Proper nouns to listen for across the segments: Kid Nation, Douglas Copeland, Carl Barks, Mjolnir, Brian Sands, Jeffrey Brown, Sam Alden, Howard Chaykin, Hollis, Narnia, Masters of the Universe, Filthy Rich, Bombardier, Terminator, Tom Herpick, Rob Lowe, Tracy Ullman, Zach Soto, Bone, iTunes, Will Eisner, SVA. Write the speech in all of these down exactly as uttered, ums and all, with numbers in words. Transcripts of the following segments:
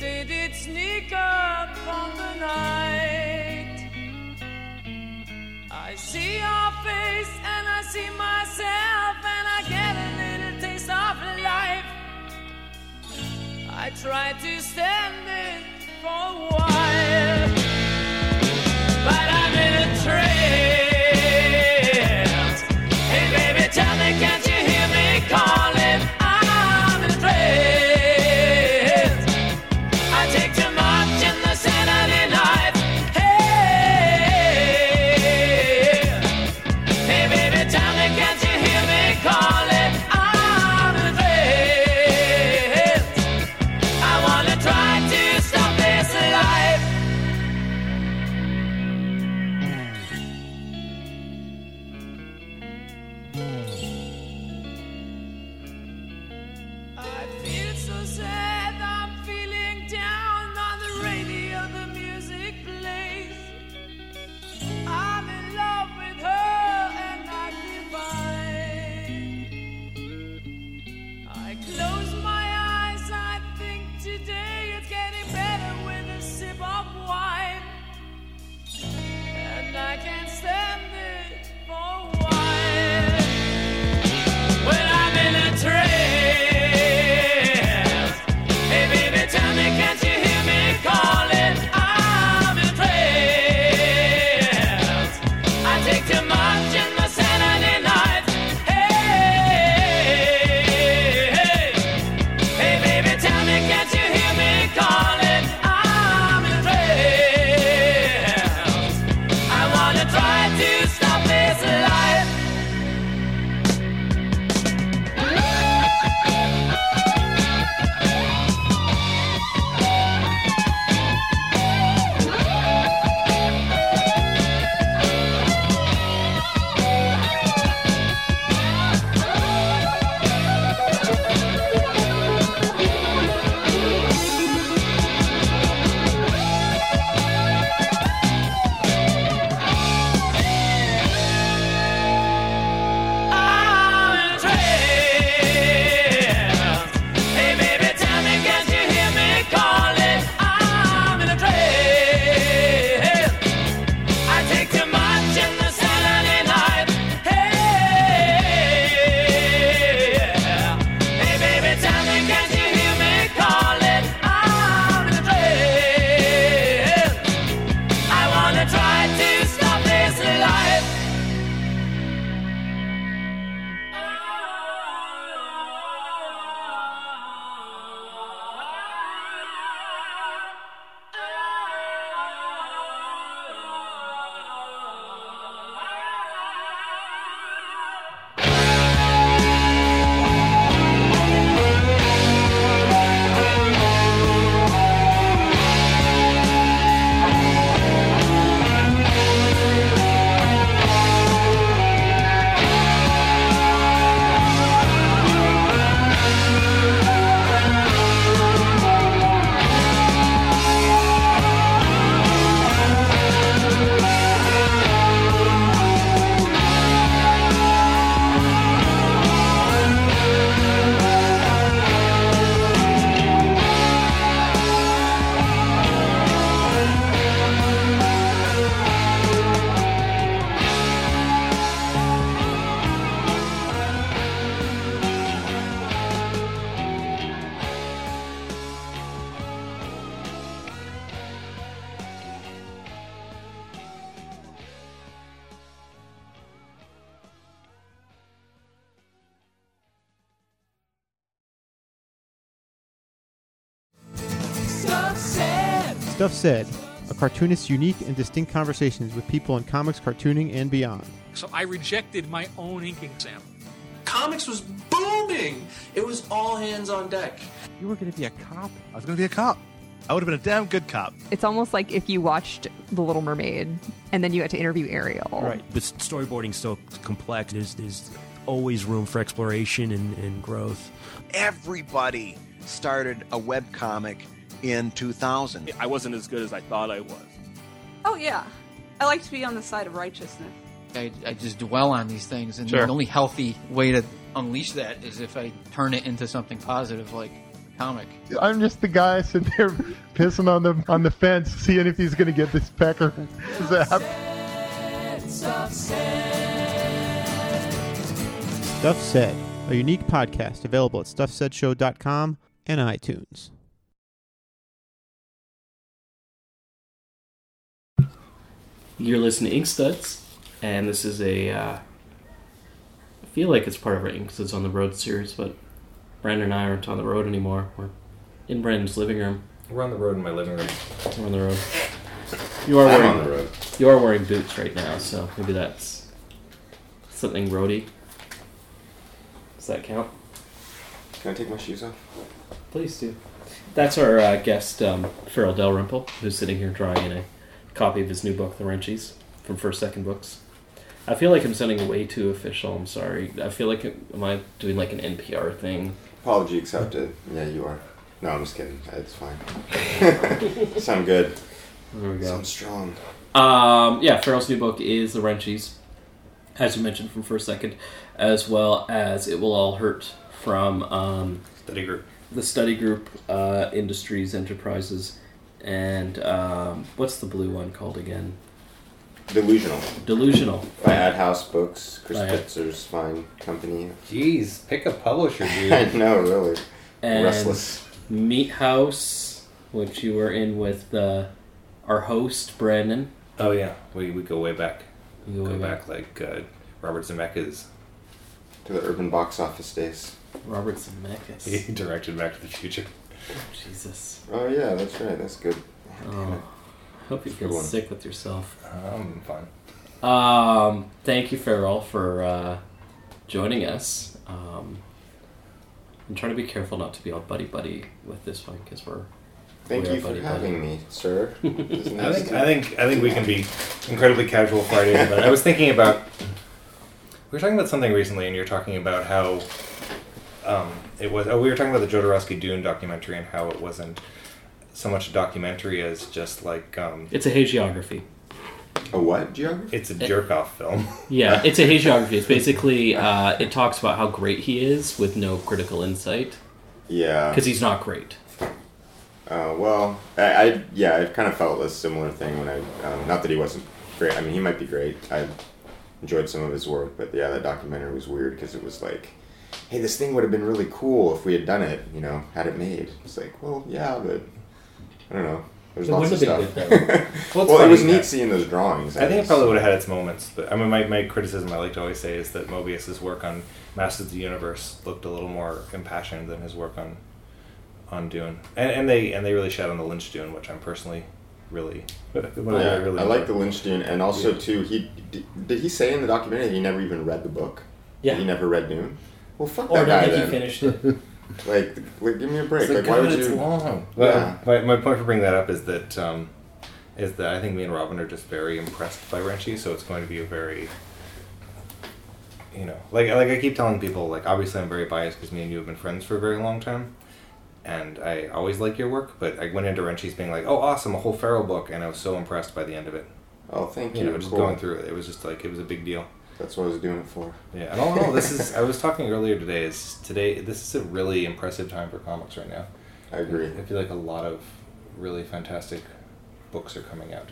did it sneak up on the night? I see your face and I see myself and I get a little taste of life. I try to stand it for a while, but I'm in a trance. Hey baby, tell me, can't you hear me calling? I'm in a trance. Stuff Said, a cartoonist's unique and distinct conversations with people in comics, cartooning, and beyond. So I rejected my own inking sample. Comics was booming. It was all hands on deck. You were going to be a cop. I was going to be a cop. I would have been a damn good cop. It's almost like if you watched The Little Mermaid and then you had to interview Ariel. Right. But storyboarding's so complex. There's, there's always room for exploration and, and growth. Everybody started a webcomic in two thousand. I wasn't as good as I thought I was. Oh, yeah. I like to be on the side of righteousness. I, I just dwell on these things, and sure. The only healthy way to unleash that is if I turn it into something positive, like comic. I'm just the guy sitting there pissing on the on the fence, seeing if he's going to get this pecker. Zap. Stuff Said, a unique podcast available at stuff said show dot com and iTunes. You're listening to Ink Studs, and this is a, uh, I feel like it's part of our Ink Studs on the Road series, but Brandon and I aren't on the road anymore. We're in Brandon's living room. We're on the road in my living room. We're on the road. You are wearing, I'm on the road. You are wearing boots right now, so maybe that's something roady. Does that count? Can I take my shoes off? Please do. That's our uh, guest, um, Farel Dalrymple, who's sitting here drawing in a copy of his new book, The Wrenchies, from First Second Books. I feel like I'm sounding way too official, I'm sorry. I feel like, it, am I doing like an N P R thing? Apology accepted. Yeah, you are. No, I'm just kidding. It's fine. Sound good. There we go. Sound strong. Um, yeah, Farel's new book is The Wrenchies, as you mentioned, from First Second, as well as It Will All Hurt from um, Study Group. The Study Group, uh, Industries, Enterprises, and um, what's the blue one called again? Delusional. Delusional. By Ad House Books, Chris Pitzer's fine company. Jeez, pick a publisher, dude. I know, really. And Restless. Meathaus, which you were in with uh, our host, Brandon. Oh, yeah. We we go way back. We go, go way back, back like uh, Robert Zemeckis. To the urban box office days. Robert Zemeckis. He directed Back to the Future. Oh, Jesus. Oh, yeah, that's right. That's good. Oh, damn it. I hope you feel sick with yourself. I'm fine. Um, thank you, Farel, for uh, joining us. Um, I'm trying to be careful not to be all buddy-buddy with this one, because we're... Thank we you for buddy having buddy. me, sir. I, think, I think I think we can be incredibly casual Friday, but I was thinking about... We were talking about something recently, and you were talking about how um, it was... Oh, we were talking about the Jodorowsky Dune documentary and how it wasn't... so much a documentary as just like um, it's a hagiography. A what geography? It's a jerk-off film. Yeah, it's a hagiography. It's basically uh, it talks about how great he is with no critical insight. Yeah, because he's not great. Uh, well, I, I yeah, I kind of felt a similar thing when I um, not that he wasn't great. I mean, he might be great. I enjoyed some of his work, but yeah, that documentary was weird because it was like, hey, this thing would have been really cool if we had done it. You know, had it made. It's like, well, yeah, but. I don't know. There's it lots of stuff. Good, well, well it was neat seeing those drawings. I, I think it probably would have had its moments. But I mean, my, my criticism I like to always say is that Mœbius's work on Masters of the Universe looked a little more impassioned than his work on on Dune. And, and they and they really shat on the Lynch Dune, which I'm personally really... I, I, really I like the Lynch Dune. And also, yeah. too, he did, did he say in the documentary that he never even read the book? Yeah. He never read Dune? Well, fuck or that guy then. Or he finished it. Like, like, give me a break. It's like, like why would it's you? Long. Well, yeah. my, my point for bringing that up is that um, is that I think me and Robin are just very impressed by Wrenchy, so it's going to be a very, you know, like like I keep telling people, like obviously I'm very biased because me and you have been friends for a very long time, and I always like your work, but I went into Wrenchy's being like, oh awesome, a whole Farel book, and I was so impressed by the end of it. Oh, thank you. You know, just cool. going through it, it was just like it was a big deal. That's what I was doing it for. Yeah, and all in all, this is, I was talking earlier today, is today, this is a really impressive time for comics right now. I agree. I feel like a lot of really fantastic books are coming out.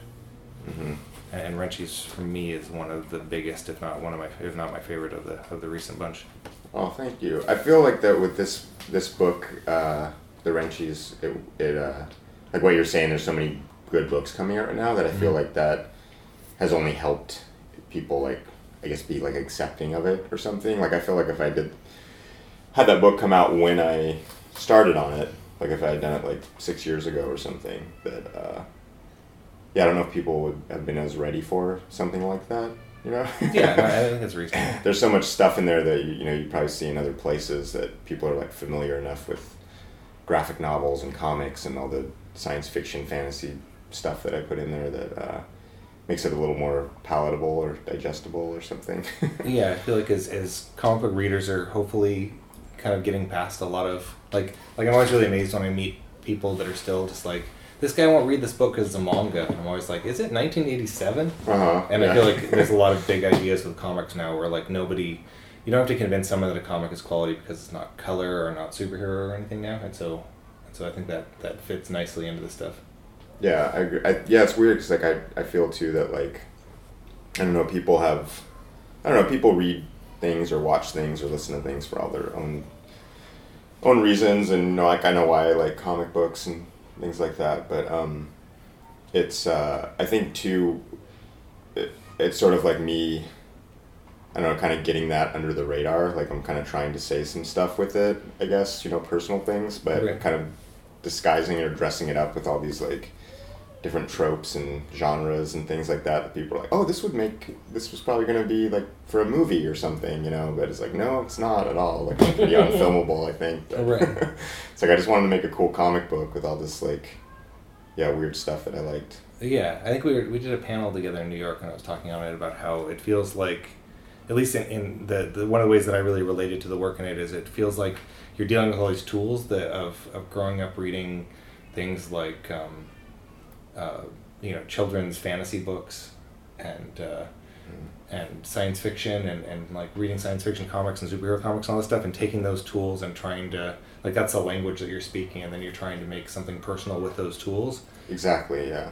Mm-hmm. And Wrenchies, for me, is one of the biggest, if not one of my, if not my favorite of the of the recent bunch. Oh, thank you. I feel like that with this this book, uh, The Wrenchies, it, it uh, like what you're saying, there's so many good books coming out right now that I feel mm-hmm. like that has only helped people, like, I guess be like accepting of it or something. Like I feel like if I did had that book come out when I started on it, like if I had done it like six years ago or something, that uh, yeah, I don't know if people would have been as ready for something like that. You know? Yeah, no, I think it's reasonable. There's so much stuff in there that you know you probably see in other places that people are like familiar enough with graphic novels and comics and all the science fiction, fantasy stuff that I put in there that. Uh, Makes it a little more palatable or digestible or something. Yeah, I feel like as as comic book readers are hopefully kind of getting past a lot of like like I'm always really amazed when I meet people that are still just like this guy won't read this book because it's a manga, and I'm always like, is it nineteen eighty-seven? Uh-huh. And yeah. I feel like there's a lot of big ideas with comics now where like nobody, you don't have to convince someone that a comic is quality because it's not color or not superhero or anything now, and so And so I think that, that fits nicely into the stuff. Yeah, I agree. I, yeah, it's weird because like I, I feel too that like, I don't know, people have, I don't know, people read things or watch things or listen to things for all their own own reasons, and you know, like I know why I like comic books and things like that, but um, it's uh, I think too, it, it's sort of like me, I don't know, kind of getting that under the radar. Like I'm kind of trying to say some stuff with it, I guess, you know, personal things, but okay. kind of disguising or dressing it up with all these like different tropes and genres and things like that that people are like, oh, this would make, this was probably going to be like for a movie or something, you know, but it's like, no, it's not at all. Like it's pretty unfilmable, I think. Right. It's like, I just wanted to make a cool comic book with all this like, yeah, weird stuff that I liked. Yeah. I think we were, we did a panel together in New York and I was talking on it about how it feels like, at least in, in the, the, one of the ways that I really related to the work in it is it feels like you're dealing with all these tools that of, of growing up reading things like, um, Uh, you know, children's fantasy books and uh, mm. and science fiction and, and like reading science fiction comics and superhero comics and all this stuff and taking those tools and trying to, like that's the language that you're speaking and then you're trying to make something personal with those tools. Exactly, yeah.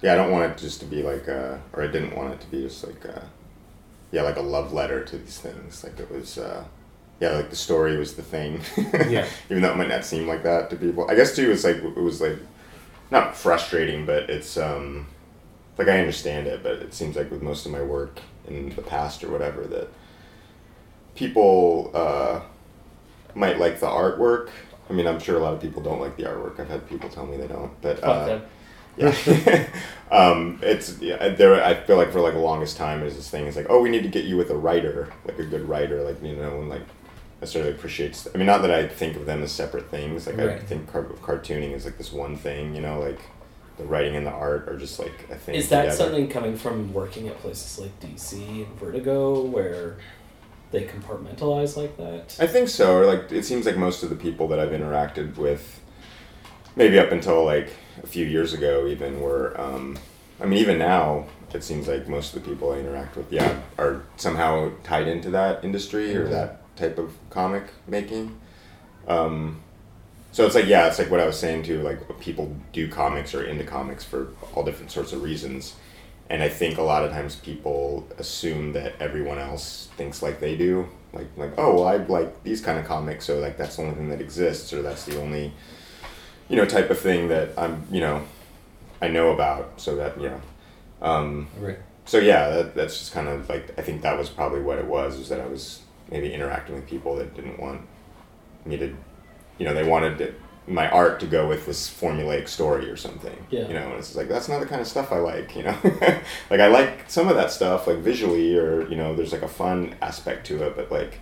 Yeah, I don't want it just to be like a, or I didn't want it to be just like a, yeah, like a love letter to these things. Like it was, uh, yeah, like the story was the thing. Yeah. Even though it might not seem like that to people. I guess too, it's like, it was like, not frustrating, but it's, um, like, I understand it, but it seems like with most of my work in the past or whatever that people uh, might like the artwork. I mean, I'm sure a lot of people don't like the artwork. I've had people tell me they don't, but, uh, yeah. um, it's, yeah, there, I feel like for, like, the longest time is this thing, it's like, oh, we need to get you with a writer, like, a good writer, like, you know, and, like, necessarily appreciates, I mean, not that I think of them as separate things, like right. I think car- cartooning is like this one thing, you know, like the writing and the art are just like a thing. Is that together. Something coming from working at places like D C and Vertigo where they compartmentalize like that? I think so, or like it seems like most of the people that I've interacted with, maybe up until like a few years ago even, were, um, I mean, even now, it seems like most of the people I interact with, yeah, are somehow tied into that industry mm-hmm. or that type of comic making. Um, so it's like, yeah, it's like what I was saying too, like people do comics or into comics for all different sorts of reasons. And I think a lot of times people assume that everyone else thinks like they do. Like, like oh, well, I like these kind of comics, so like that's the only thing that exists, or that's the only, you know, type of thing that I'm, you know, I know about, so that, you know. Um, right. So yeah, that, that's just kind of like, I think that was probably what it was, is that I was maybe interacting with people that didn't want me to, you know, they wanted to, my art to go with this formulaic story or something, yeah. you know, and it's like, that's not the kind of stuff I like, you know, like I like some of that stuff, like visually, or, you know, there's like a fun aspect to it, but like,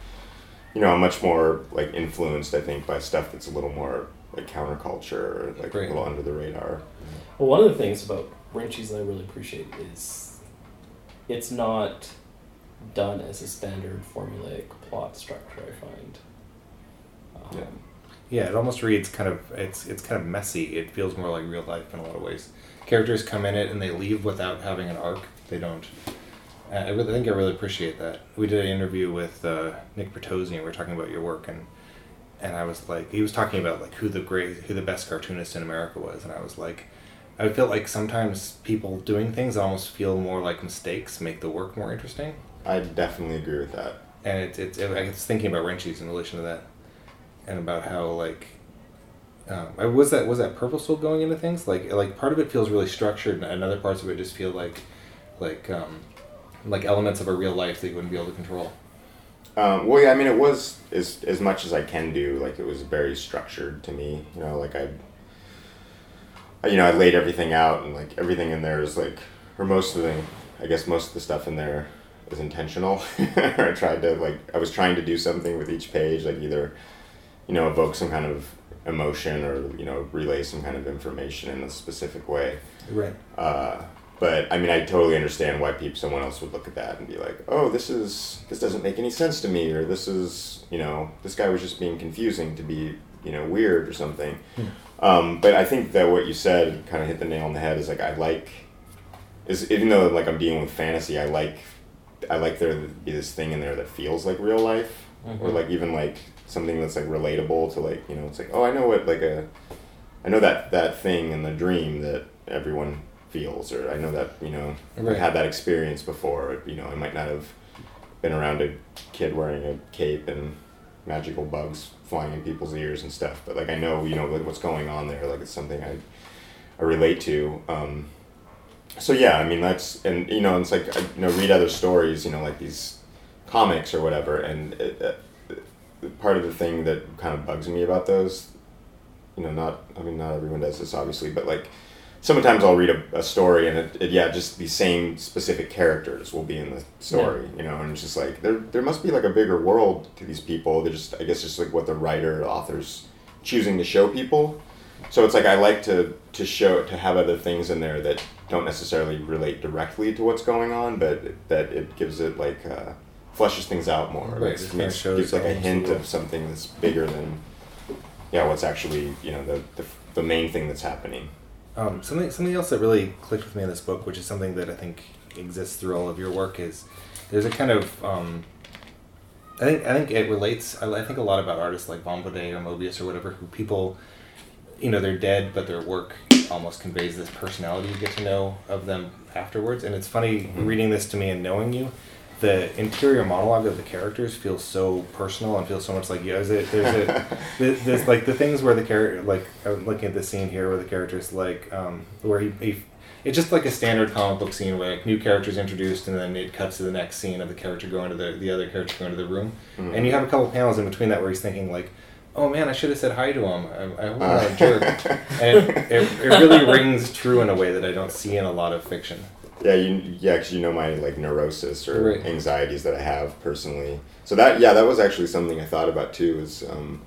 you know, I'm much more like influenced, I think, by stuff that's a little more like counterculture, or like right. a little under the radar. Well, one of the things about Wrenchies that I really appreciate is it's not done as a standard formulaic plot structure, I find. Um, yeah. yeah, it almost reads kind of, it's it's kind of messy. It feels more like real life in a lot of ways. Characters come in it and they leave without having an arc. They don't. Uh, I, really, I think I really appreciate that. We did an interview with uh, Nick Bertozzi, and we were talking about your work, and and I was like, he was talking about like who the great, who the best cartoonist in America was, and I was like, I feel like sometimes people doing things almost feel more like mistakes make the work more interesting. I definitely agree with that. And it's, it's, it, I was thinking about Wrenchies in relation to that, and about how, like, um, was that was that purposeful going into things? Like, like part of it feels really structured, and other parts of it just feel like, like, um, like elements of a real life that you wouldn't be able to control. Um, well, yeah, I mean, it was, as, as much as I can do, like, it was very structured to me, you know, like, I, you know, I laid everything out, and, like, everything in there is, like, or most of the, I guess most of the stuff in there was intentional. I tried to like I was trying to do something with each page, like either, you know, evoke some kind of emotion, or, you know, relay some kind of information in a specific way. Right. Uh, but I mean, I totally understand why people, someone else would look at that and be like, "Oh, this is this doesn't make any sense to me," or "This is, you know, this guy was just being confusing to be, you know, weird or something." Hmm. Um, but I think that what you said kind of hit the nail on the head. Is like I like is even though like I'm dealing with fantasy, I like. I like there to be this thing in there that feels like real life, mm-hmm. or like even like something that's like relatable to, like, you know, it's like, oh, I know what, like a, I know that, that thing in the dream that everyone feels, or I know that, you know, right. I've had that experience before, or, you know, I might not have been around a kid wearing a cape and magical bugs flying in people's ears and stuff, but like I know, you know, like what's going on there, like it's something I, I relate to. Um, so yeah, I mean that's, and you know, it's like I, you know, read other stories, you know, like these comics or whatever, and it, it, it, part of the thing that kind of bugs me about those, you know, not, I mean not everyone does this obviously, but like sometimes I'll read a, a story and it, it, yeah, just the same specific characters will be in the story, yeah. You know, and it's just like, there there must be like a bigger world to these people. They're just, I guess, just like what the writer, author's choosing to show people. So it's like, I like to, to show, to have other things in there that don't necessarily relate directly to what's going on, but that it gives it like, uh, fleshes things out more. Right, it makes, gives like a hint of something that's bigger than, yeah, what's actually, you know, the the, the main thing that's happening. Um, something something else that really clicked with me in this book, which is something that I think exists through all of your work, is there's a kind of um, I think I think it relates. I, I think a lot about artists like Bombardier or Mœbius or whatever, who people, you know, they're dead, but their work almost conveys this personality you get to know of them afterwards. And it's funny mm-hmm. reading this to me and knowing you, the interior monologue of the characters feels so personal and feels so much like you. There's, a, there's, a, there's like the things where the character, like I'm looking at this scene here where the character's like, um, where he, he, it's just like a standard comic book scene where like new character's introduced and then it cuts to the next scene of the character going to the, the other character going to the room. Mm-hmm. And you have a couple panels in between that where he's thinking like, oh man, I should have said hi to him. I, I hope I'm not a jerk. And it, it, it really rings true in a way that I don't see in a lot of fiction. Yeah, you, yeah, because you know my like neurosis or right. anxieties that I have personally. So that, yeah, that was actually something I thought about too. Is um,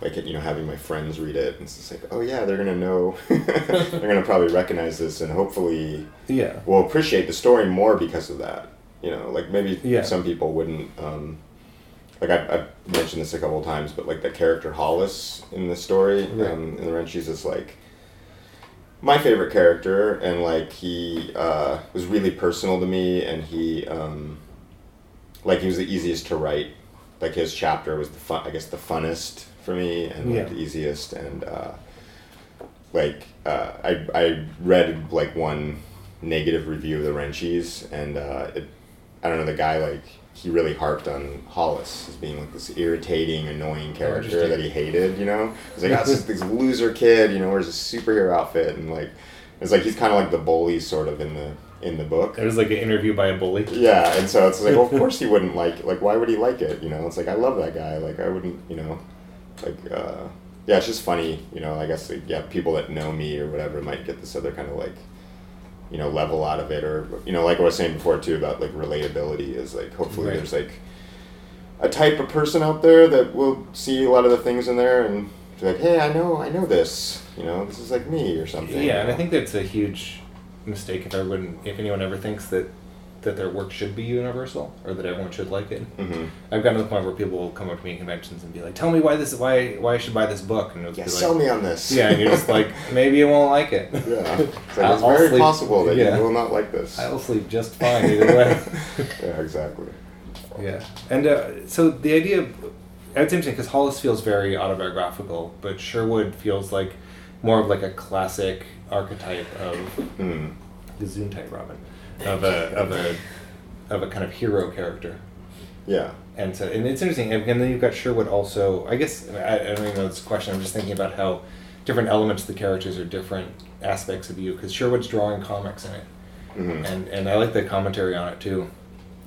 like you know having my friends read it, and it's just like, oh yeah, they're gonna know, they're gonna probably recognize this, and hopefully, yeah, will appreciate the story more because of that. You know, like maybe yeah. some people wouldn't. Um, like I've, I've mentioned this a couple of times, but like the character Hollis in the story right. um, in the Wrenchies is like. My favorite character, and like he uh, was really personal to me, and he um, like he was the easiest to write. Like his chapter was the fun, I guess the funnest for me, and yeah. like, the easiest. And uh, like uh, I I read like one negative review of the Wrenchies, and uh, it, I don't know, the guy like he really harped on Hollis as being like this irritating, annoying character oh, that he hated, you know? He's like, oh, this, this loser kid, you know, wears a superhero outfit, and like, it's like he's kind of like the bully sort of in the in the book. It was like an interview by a bully. Yeah, and so it's like, well, of course he wouldn't like it. Like, why would he like it, you know? It's like, I love that guy. Like, I wouldn't, you know, like, uh, yeah, it's just funny, you know, I guess, like, yeah, people that know me or whatever might get this other kind of like, you know, level out of it, or, you know, like I was saying before too about like relatability is like, hopefully right. there's like a type of person out there that will see a lot of the things in there and be like, hey, I know, I know this, you know, this is like me or something. Yeah. You know? And I think that's a huge mistake if everyone, if anyone ever thinks that, that their work should be universal or that everyone should like it. Mm-hmm. I've gotten to the point where people will come up to me in conventions and be like, tell me why this, why, why I should buy this book. And it'll yeah, be like, sell me on this. Yeah. And you're just like, maybe you won't like it. Yeah. It's, like, it's very sleep, possible that yeah. you will not like this. I'll sleep just fine either way. Yeah, exactly. Yeah. And uh, so the idea, of, it's interesting because Hollis feels very autobiographical, but Sherwood feels like more of like a classic archetype of mm. the Zoom type Robin. Of a of a of a kind of hero character, yeah. And so, and it's interesting. And then you've got Sherwood also. I guess I, I don't even know this question. I'm just thinking about how different elements of the characters are different aspects of you. Because Sherwood's drawing comics in it, mm-hmm. and and I like the commentary on it too,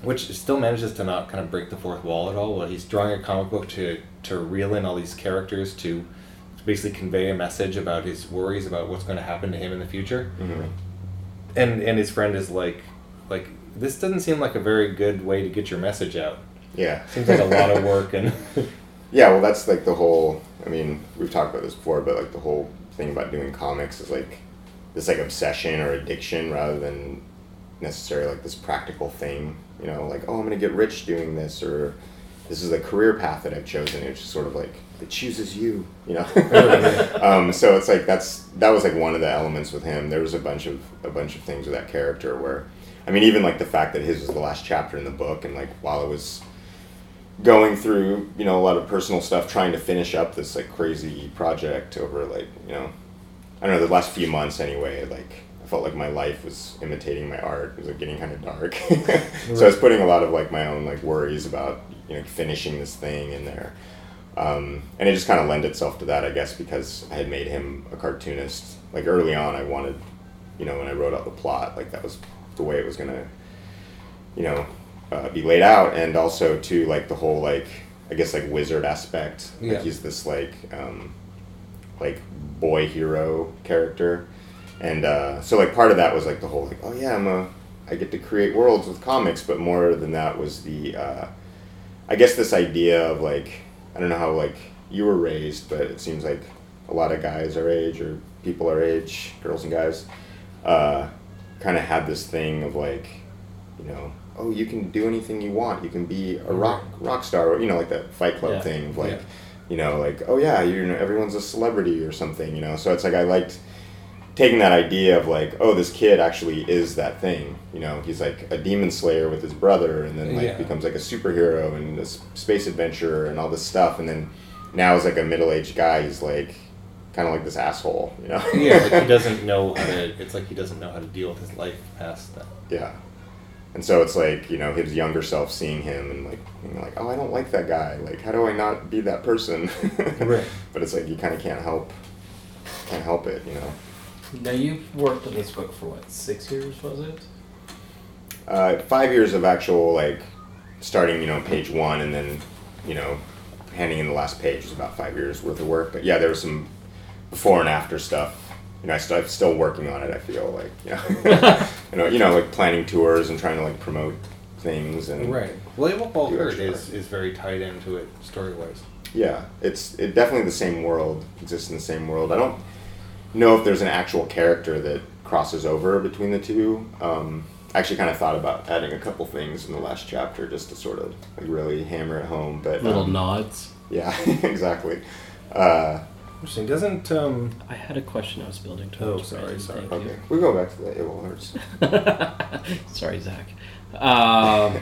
which still manages to not kind of break the fourth wall at all. While he's drawing a comic book to to reel in all these characters to basically convey a message about his worries about what's going to happen to him in the future. Mm-hmm. And and his friend is like, like this doesn't seem like a very good way to get your message out. Yeah, seems like a lot of work and. Yeah, well, that's like the whole. I mean, we've talked about this before, but like the whole thing about doing comics is like this like obsession or addiction rather than necessarily like this practical thing. You know, like oh, I'm gonna get rich doing this, or this is the career path that I've chosen. It's just sort of like it chooses you. You know, um, so it's like that's that was like one of the elements with him. There was a bunch of a bunch of things with that character where. I mean, even like the fact that his was the last chapter in the book, and like while it was going through, you know, a lot of personal stuff, trying to finish up this, like, crazy project over, like, you know, I don't know, the last few months anyway, like, I felt like my life was imitating my art. It was, like, getting kind of dark. Right. So I was putting a lot of, like, my own, like, worries about, you know, finishing this thing in there. Um, and it just kind of lent itself to that, I guess, because I had made him a cartoonist. Like, early on, I wanted, you know, when I wrote out the plot, like, that was the way it was going to, you know, Uh, be laid out, and also to like the whole like I guess like wizard aspect. Yeah. Like he's this like um, like boy hero character, and uh, so like part of that was like the whole like oh yeah I'm a I get to create worlds with comics, but more than that was the uh, I guess this idea of like I don't know how like you were raised, but it seems like a lot of guys our age or people our age, girls and guys, uh, kind of had this thing of like you know. Oh, you can do anything you want. You can be a rock rock star, you know, like that Fight Club yeah. thing of like, yeah. you know, like, oh yeah, you know, everyone's a celebrity or something, you know. So it's like I liked taking that idea of like, oh, this kid actually is that thing, you know. He's like a demon slayer with his brother, and then like yeah. becomes like a superhero and a space adventurer and all this stuff, and then now as like a middle-aged guy, he's like kind of like this asshole, you know. Yeah, like he doesn't know how to. It's like he doesn't know how to deal with his life past that. Yeah. And so it's like, you know, his younger self seeing him and like, you know, like, oh, I don't like that guy. Like, how do I not be that person? Right. But it's like, you kind of can't help, can't help it, you know? Now you've worked on this book for what, six years, was it? Uh, five years of actual, like, starting, you know, page one and then, you know, handing in the last page is about five years worth of work. But yeah, there was some before and after stuff. You know, I st- I'm still working on it, I feel like, yeah. you know, you know, like planning tours and trying to like promote things and right. Well, It Will All Hurt is, is very tied into it story-wise. Yeah, it's it definitely the same world, exists in the same world. I don't know if there's an actual character that crosses over between the two. Um, I actually kind of thought about adding a couple things in the last chapter just to sort of like really hammer it home. But Little um, nods. Yeah, exactly. Uh Interesting. Doesn't um, I had a question I was building to. Oh, sorry, sorry. Okay, you. We'll go back to that. It Will Hurt. Sorry, Zach. Um,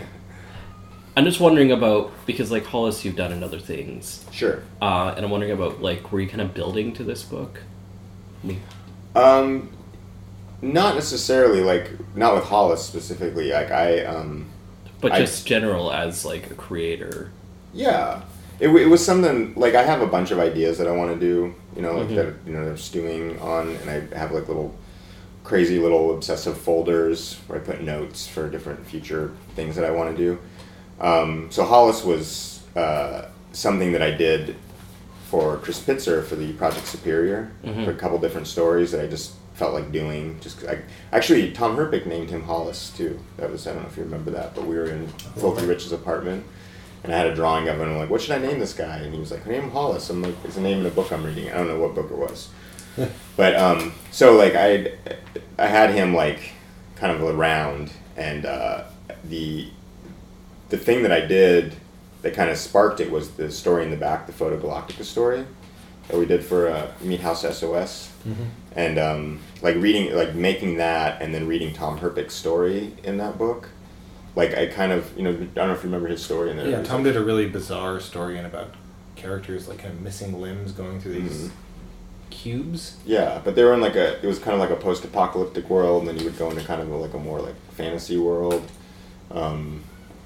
I'm just wondering about because, like Hollis, you've done in other things. Sure. Uh, and I'm wondering about like were you kind of building to this book? Um, not necessarily. Like not with Hollis specifically. Like I. Um, but just I, general as like a creator. Yeah. It, w- it was something, like, I have a bunch of ideas that I want to do, you know, like, mm-hmm. that, you know, they're stewing on, and I have, like, little, crazy little obsessive folders where I put notes for different future things that I want to do. Um, so Hollis was uh, something that I did for Chris Pitzer for the Project Superior, mm-hmm. for a couple different stories that I just felt like doing. Just I, actually, Tom Herpick named him Hollis, too. That was, I don't know if you remember that, but we were in Filthy Rich's apartment. And I had a drawing of it, and I'm like, what should I name this guy? And he was like, I name him Hollis. I'm like, it's the name of the book I'm reading. I don't know what book it was. But, um, so, like, I I had him, like, kind of around, and uh, the the thing that I did that kind of sparked it was the story in the back, the Photo Galactica story that we did for uh, Meathaus S O S. Mm-hmm. And, um, like, reading, like, making that and then reading Tom Herpick's story in that book. Like, I kind of, you know, I don't know if you remember his story in there. Yeah, Tom did a really bizarre story in about characters, like, kind of missing limbs going through these mm-hmm. cubes. Yeah, but they were in, like, a, it was kind of like a post-apocalyptic world, and then you would go into kind of, a, like, a more, like, fantasy world, um,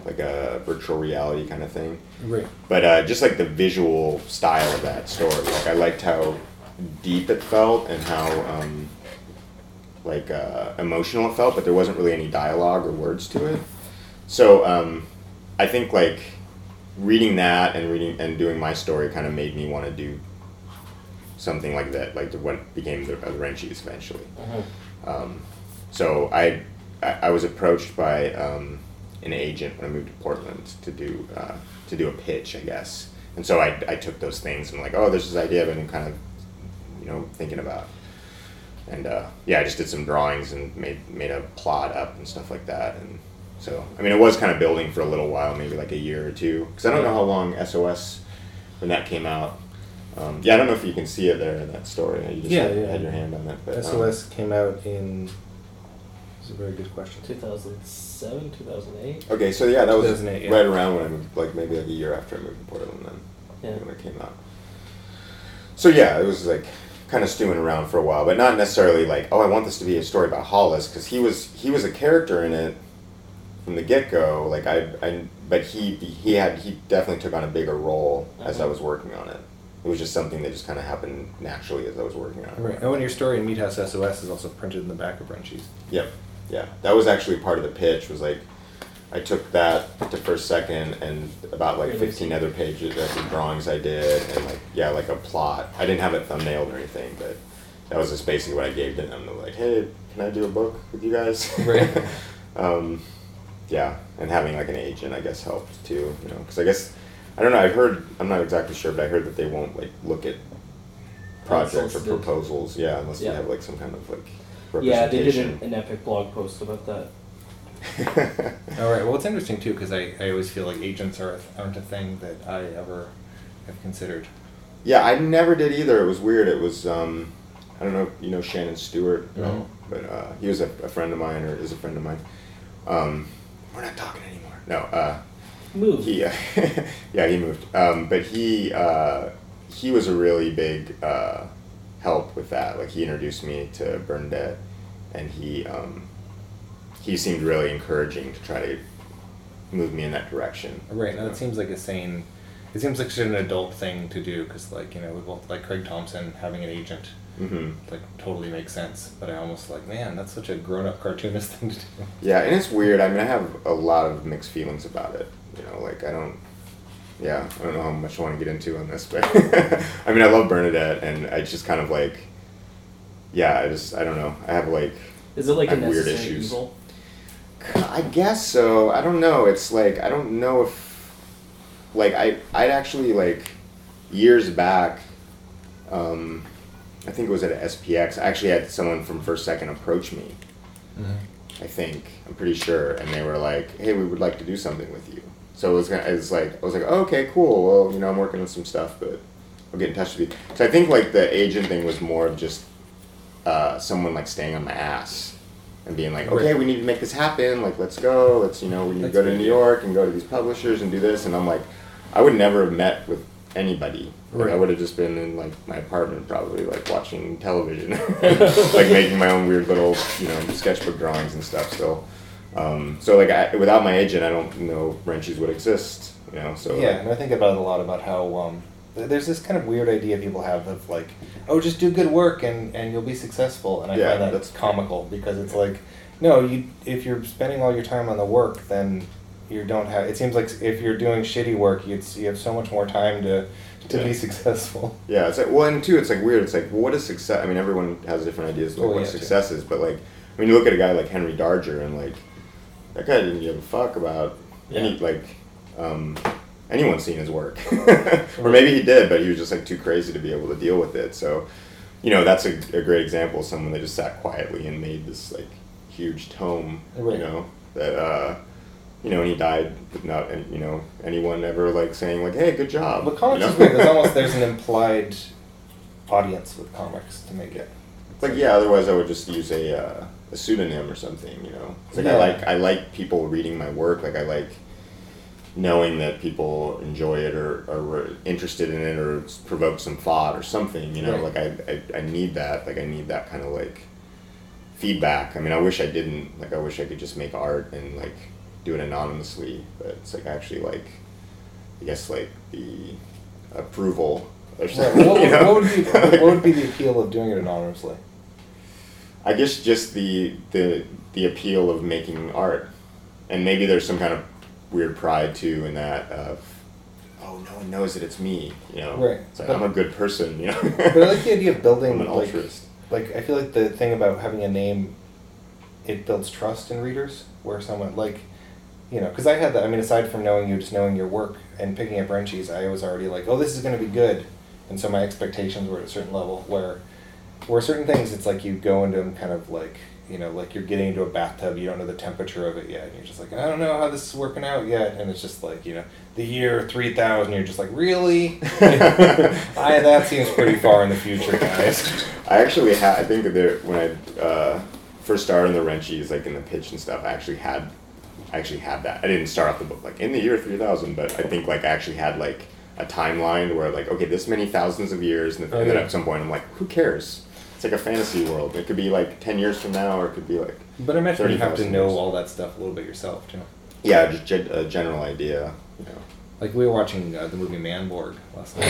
like a virtual reality kind of thing. Right. But uh, just, like, the visual style of that story. Like, I liked how deep it felt and how, um, like, uh, emotional it felt, but there wasn't really any dialogue or words to it. So um, I think like reading that and reading and doing my story kind of made me want to do something like that, like what became the, uh, the Wrenchies eventually. Mm-hmm. Um, so I, I I was approached by um, an agent when I moved to Portland to do uh, to do a pitch, I guess. And so I I took those things and I'm like, oh, there's this idea I've been kind of you know thinking about. And uh, yeah, I just did some drawings and made made a plot up and stuff like that and. So, I mean, it was kind of building for a little while, maybe like a year or two. Because I don't know how long S O S, when that came out. Um, yeah, I don't know if you can see it there in that story. You just yeah, had, yeah. had your hand on it. But, S O S um, came out in It's a very good question. two thousand seven, two thousand eight? Okay, so yeah, that was right yeah. around when I moved, like maybe like a year after I moved to Portland then, yeah. when it came out. So yeah, it was like kind of stewing around for a while, but not necessarily like, oh, I want this to be a story about Hollis, because he was he was a character in it from the get-go, like I, I but he he had he definitely took on a bigger role uh-huh. as I was working on it. It was just something that just kind of happened naturally as I was working on it. Right. Oh, and your story in Meathaus S O S is also printed in the back of Wrenchies. Yep. Yeah. That was actually part of the pitch, was like, I took that to First Second and about like fifteen other pages of the drawings I did, and like, yeah, like a plot. I didn't have it thumbnailed or anything, but that was just basically what I gave to them. They're like, hey, can I do a book with you guys? Right. um, yeah. And having like an agent, I guess, helped too, you know, because I guess... I don't know, I heard, I'm not exactly sure, but I heard that they won't, like, look at projects or proposals, yeah, unless yeah. they have, like, some kind of, like, representation. Yeah, they did an, an epic blog post about that. All right, well, it's interesting, too, because I, I always feel like agents are, aren't a thing that I ever have considered. Yeah, I never did either. It was weird. It was, um, I don't know if you know Shannon Stewart, mm-hmm. but uh, he was a, a friend of mine, or is a friend of mine. Um, we're not talking anymore. No, uh... Moved. He, uh, yeah, he moved. Um, but he uh, he was a really big uh, help with that. Like, he introduced me to Bernadette, and he um, he seemed really encouraging to try to move me in that direction. Right. Now, it seems like a sane. It seems like such an adult thing to do, because, like, you know, with both, like, Craig Thompson having an agent, mm-hmm. like, totally makes sense. But I almost like, man, that's such a grown-up cartoonist thing to do. Yeah, and it's weird. I mean, I have a lot of mixed feelings about it. You know, like, I don't, yeah, I don't know how much I want to get into on this, but, I mean, I love Bernadette, and I just kind of, like, yeah, I just, I don't know, I have, like, is it, like, a weird issues. Evil? I guess so, I don't know, it's, like, I don't know if, like, I, I'd actually, like, years back, um, I think it was at S P X, I actually had someone from First Second approach me, mm-hmm. I think, I'm pretty sure, and they were like, hey, we would like to do something with you. So it was, gonna, it was like, I was like, oh, okay, cool. Well, you know, I'm working on some stuff, but I'll get in touch with you. So I think, like, the agent thing was more of just uh, someone, like, staying on my ass and being like, okay, we need to make this happen. Like, let's go. Let's, you know, we need That's to go to New York and go to these publishers and do this. And I'm like, I would never have met with anybody. Right. Like, I would have just been in, like, my apartment probably, like, watching television, like, making my own weird little, you know, sketchbook drawings and stuff still. Um, so, like, I, without my agent, I don't know Wrenchies would exist, you know, so... Yeah, like, and I think about it a lot, about how, um, there's this kind of weird idea people have of, like, oh, just do good work and, and you'll be successful, and I yeah, find that that's comical, because it's yeah. like, no, you if you're spending all your time on the work, then you don't have... It seems like if you're doing shitty work, you'd, you have so much more time to, to yeah. be successful. Yeah, it's like, well, and two, it's, like, weird, it's like, what is success... I mean, everyone has different ideas of like, oh, what yeah, success too. Is, but, like, I mean, you look at a guy like Henry Darger, and, like, that guy didn't give a fuck about yeah. any, like, um, anyone seeing his work. Or maybe he did, but he was just, like, too crazy to be able to deal with it. So, you know, that's a, a great example of someone that just sat quietly and made this, like, huge tome, right. you know, that, uh, you know, and he died without, you know, anyone ever, like, saying, like, hey, good job. But comics you know? Is weird. There's almost, there's an implied audience with comics to make it. It's like, yeah, otherwise I would just use a... Uh, a pseudonym or something, you know. It's like yeah. I like I like people reading my work. Like I like knowing that people enjoy it or are interested in it or provoke some thought or something, you know. Right. Like I, I I need that. Like I need that kind of like feedback. I mean, I wish I didn't. Like I wish I could just make art and like do it anonymously. But it's like actually like I guess like the approval or something. What, what, you know? what would be what would be the appeal of doing it anonymously? I guess just the the the appeal of making art, and maybe there's some kind of weird pride too in that of, oh, no one knows that it's me, you know. Right. It's like, but I'm a good person, you know. But I like the idea of building. I'm an like, altruist. Like I feel like the thing about having a name, it builds trust in readers, where someone like, you know, because I had that. I mean, aside from knowing you, just knowing your work and picking up Wrenchies, I was already like, oh, this is going to be good, and so my expectations were at a certain level where. Where certain things, it's like you go into them kind of like, you know, like you're getting into a bathtub, you don't know the temperature of it yet, and you're just like, I don't know how this is working out yet, and it's just like, you know, the year three thousand, you're just like, really? I, that seems pretty far in the future, guys. I actually had, I think that there, when I uh, first started in the Wrenchies, like in the pitch and stuff, I actually had I actually had that. I didn't start off the book like in the year three thousand, but I think like I actually had like a timeline where like, okay, this many thousands of years, and, the, oh, and yeah. then at some point I'm like, who cares? It's like a fantasy world. It could be like ten years from now, or it could be like But I imagine you have to know years. all that stuff a little bit yourself, too. Yeah, just ge- a general idea. You know. Like, we were watching uh, the movie Manborg last night.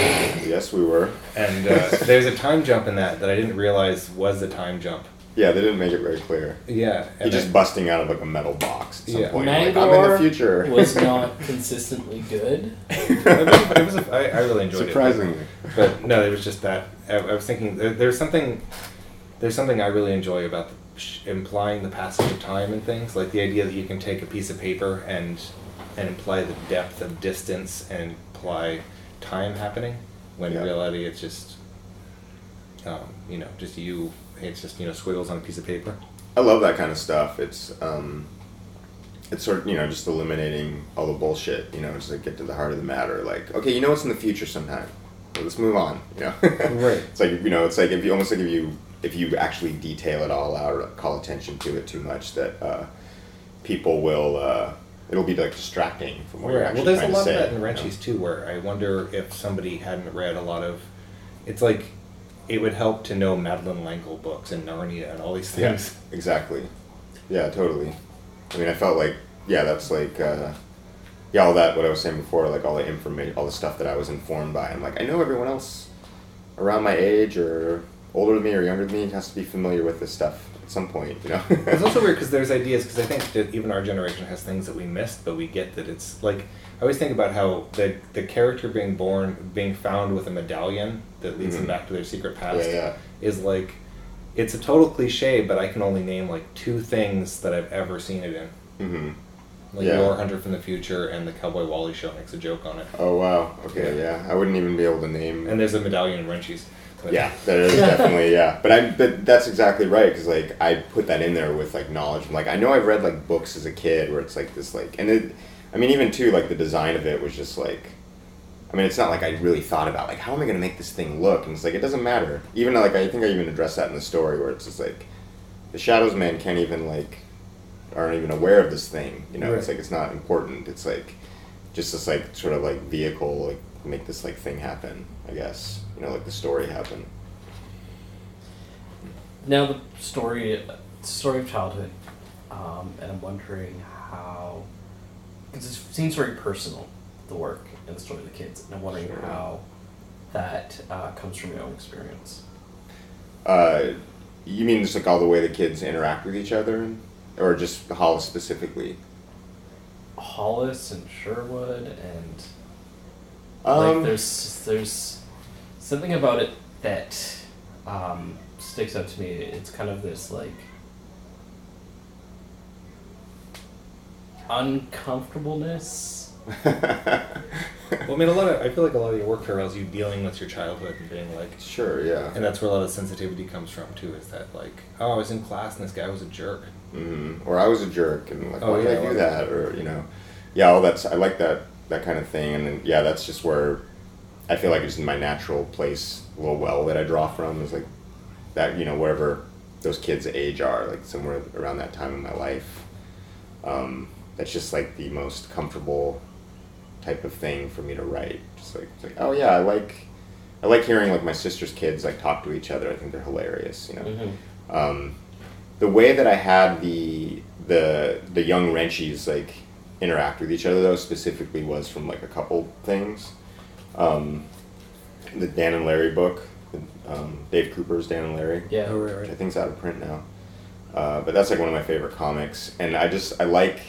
Yes, we were. And uh, there's a time jump in that that I didn't realize was a time jump. Yeah, they didn't make it very clear. Yeah. He's just busting out of, like, a metal box at some yeah. point. Like, I'm in the future. was not consistently good. it was a, I, I really enjoyed Surprisingly. it. Surprisingly. But, no, it was just that. I, I was thinking, there, there's something there's something I really enjoy about the, implying the passage of time and things. Like, the idea that you can take a piece of paper and and imply the depth of distance and imply time happening. When yeah. in reality, it's just, um, you know, just you... It's just, you know, squiggles on a piece of paper. I love that kind of stuff. It's um, it's sort of, you know, just eliminating all the bullshit, you know, just like get to the heart of the matter. Like, okay, you know what's in the future sometime. Well, let's move on, you know. Right. It's like, you know, it's like if you almost like if you if you actually detail it all out or call attention to it too much, that uh, people will uh, it'll be like distracting from what right. you're actually well, trying to say. Well, there's a lot of that in Wrenchies too, where I wonder if somebody hadn't read a lot of. It's like. It would help to know Madeleine L'Engle books and Narnia and all these things. Yeah, exactly. Yeah, totally. I mean, I felt like, yeah, that's like, uh, yeah, all that, what I was saying before, like all the information, all the stuff that I was informed by. I'm like, I know everyone else around my age or older than me or younger than me has to be familiar with this stuff at some point, you know? It's also weird because there's ideas, because I think that even our generation has things that we missed, but we get that it's like... I always think about how the the character being born, being found with a medallion that leads mm-hmm. them back to their secret past yeah, yeah. is like, it's a total cliche, but I can only name like two things that I've ever seen it in. Mm-hmm. Like yeah. Your Hunter from the Future and the Cowboy Wally Show makes a joke on it. Oh, wow. Okay, yeah. yeah. I wouldn't even be able to name... And there's a medallion in Wrenchies. But... Yeah, that is definitely, yeah. But I but that's exactly right, because like, I put that in there with like knowledge. Like, I know I've read like books as a kid where it's like this like... and it. I mean, even too, like the design of it was just like, I mean, it's not like I really thought about like, how am I going to make this thing look? And it's like, it doesn't matter. Even like, I think I even addressed that in the story where it's just like, the Shadows Men can't even like, aren't even aware of this thing. You know, right. It's like, it's not important. It's like, just this like, sort of like vehicle, like make this like thing happen, I guess, you know, like the story happen. Now the story, story of childhood, um, and I'm wondering how... Because it seems very personal, the work and the story of the kids, and I'm wondering sure. how that uh, comes from your own experience. Uh, you mean just like all the way the kids interact with each other, or just Hollis specifically? Hollis and Sherwood, and um, like there's there's something about it that um, sticks out to me. It's kind of this like. Uncomfortableness. Well, I mean, a lot of I feel like a lot of your work, Farel, is you dealing with your childhood and being like, sure, yeah, and that's where a lot of sensitivity comes from too. Is that like, oh, I was in class and this guy was a jerk, mm-hmm. or I was a jerk, and like, oh, why yeah, did I do well, that, or you know, yeah, all that's I like that that kind of thing, and then, yeah, that's just where I feel like it's in my natural place, a little well that I draw from is like that, you know, wherever those kids' age are, like somewhere around that time in my life. Um, That's just like the most comfortable type of thing for me to write. Just like, it's like, oh yeah, I like, I like hearing like my sister's kids like talk to each other. I think they're hilarious, you know. Mm-hmm. Um, the way that I had the the the young Wrenchies like interact with each other though specifically was from like a couple things. Um, the Dan and Larry book, um, Dave Cooper's Dan and Larry. Yeah, oh, right, right. Which I think's out of print now, uh, but that's like one of my favorite comics, and I just I like.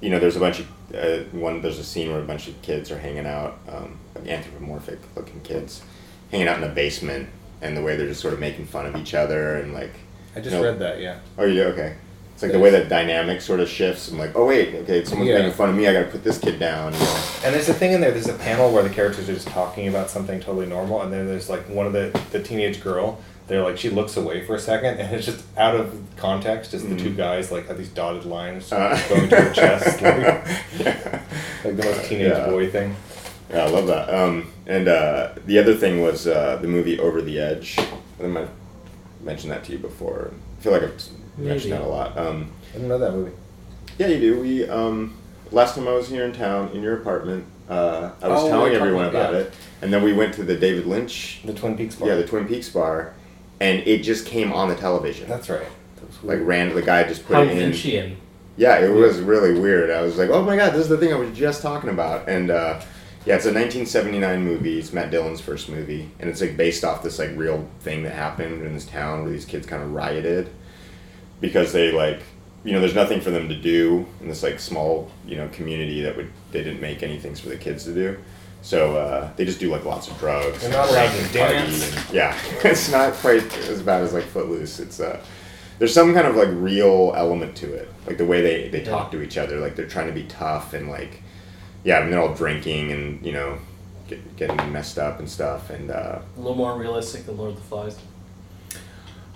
You know, there's a bunch of uh, one. There's a scene where a bunch of kids are hanging out, um, like anthropomorphic-looking kids, hanging out in a basement, and the way they're just sort of making fun of each other and like. I just you know, read that, yeah. Oh, you yeah, okay. It's like there's, the way that dynamic sort of shifts. I'm like, oh wait, okay, someone's yeah. making fun of me. I got to put this kid down. You know? And there's a thing in there. There's a panel where the characters are just talking about something totally normal, and then there's like one of the the teenage girl. They're like, she looks away for a second, and it's just out of context, just the mm. two guys, like, have these dotted lines uh. going to her chest. Like, yeah. like the most teenage yeah. boy thing. Yeah, I love that. Um, and uh, the other thing was uh, the movie Over the Edge. I think my mentioned that to you before. I feel like I've Maybe. mentioned that a lot. Um, I don't know that movie. Yeah, you do. We um, last time I was here in town, in your apartment, uh, I was oh, telling everyone about yeah. it, and then we went to the David Lynch... The Twin Peaks bar. Yeah, the Twin Peaks bar, and it just came on the television. That's right. That like, ran, the guy just put How it in. Lynchian. Yeah, it was really weird. I was like, oh my god, this is the thing I was just talking about. And uh, yeah, it's a nineteen seventy-nine movie. It's Matt Dillon's first movie. And it's like based off this like real thing that happened in this town where these kids kind of rioted because they like, you know, there's nothing for them to do in this like small, you know, community that would, they didn't make any things for the kids to do. So uh, they just do like lots of drugs. They're not allowed to dance. And, yeah, it's not quite as bad as like Footloose. It's uh, there's some kind of like real element to it. Like the way they, they talk to each other, like they're trying to be tough and like, yeah, I mean, they're all drinking and, you know, get, getting messed up and stuff. And uh, a little more realistic than Lord of the Flies.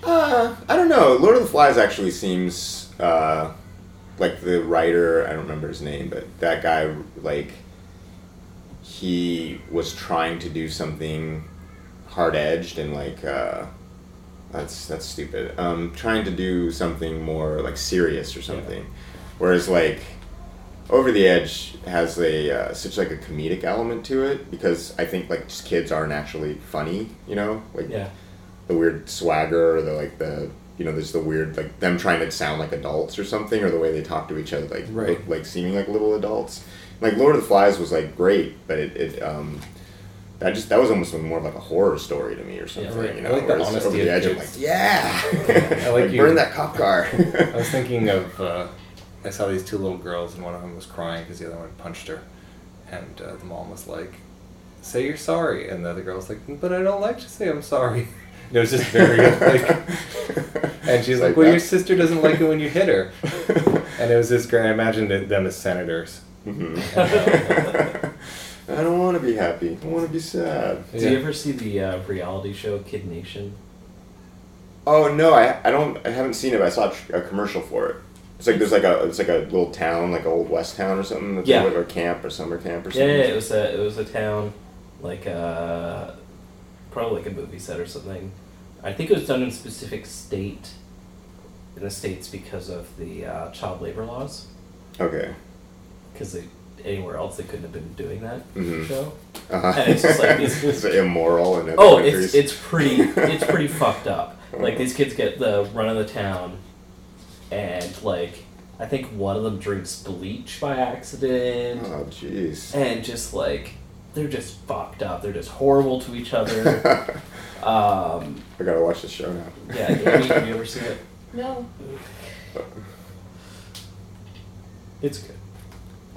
Uh, I don't know. Lord of the Flies actually seems uh, like the writer, I don't remember his name, but that guy, like, he was trying to do something hard-edged and like, uh, that's that's stupid. Um, trying to do something more like serious or something, yeah. Whereas like Over the Edge has a uh, such like a comedic element to it because I think like just kids aren't actually funny, you know, like yeah. the weird swagger or the like the you know there's the weird like them trying to sound like adults or something or the way they talk to each other like right. look, like seeming like little adults. Like Lord of the Flies was like great, but it it. Um, That just that was almost more like a horror story to me or something, yeah, right. you know. I like the honesty over the edge. I'm like, yeah, yeah I like, like burn that cop car. I was thinking of uh, I saw these two little girls and one of them was crying because the other one punched her, and uh, the mom was like, "Say you're sorry," and the other girl's like, "But I don't like to say I'm sorry." It was just very like, and she's like, like, "Well, that's... your sister doesn't like it when you hit her," and it was this great. I imagined it, them as senators. Mm-hmm. And, uh, I don't want to be happy. I want to be sad. Do yeah. you ever see the uh, reality show Kid Nation? Oh no, I I don't I haven't seen it. But I saw a, a commercial for it. It's like there's like a it's like a little town, like old West town or something. That's yeah. Like a camp or summer camp or something. Yeah, yeah, it was a it was a town, like a probably like a movie set or something. I think it was done in a specific state, in the states because of the uh, child labor laws. Okay. Because they. Anywhere else they couldn't have been doing that mm-hmm. show. Uh-huh. And it's just like it's, it's immoral and oh, countries. it's it's pretty it's pretty fucked up. Like these kids get the run of the town, and like I think one of them drinks bleach by accident. Oh jeez. And just like they're just fucked up. They're just horrible to each other. um, I gotta watch this show now. Yeah, have you ever seen it? No. It's good.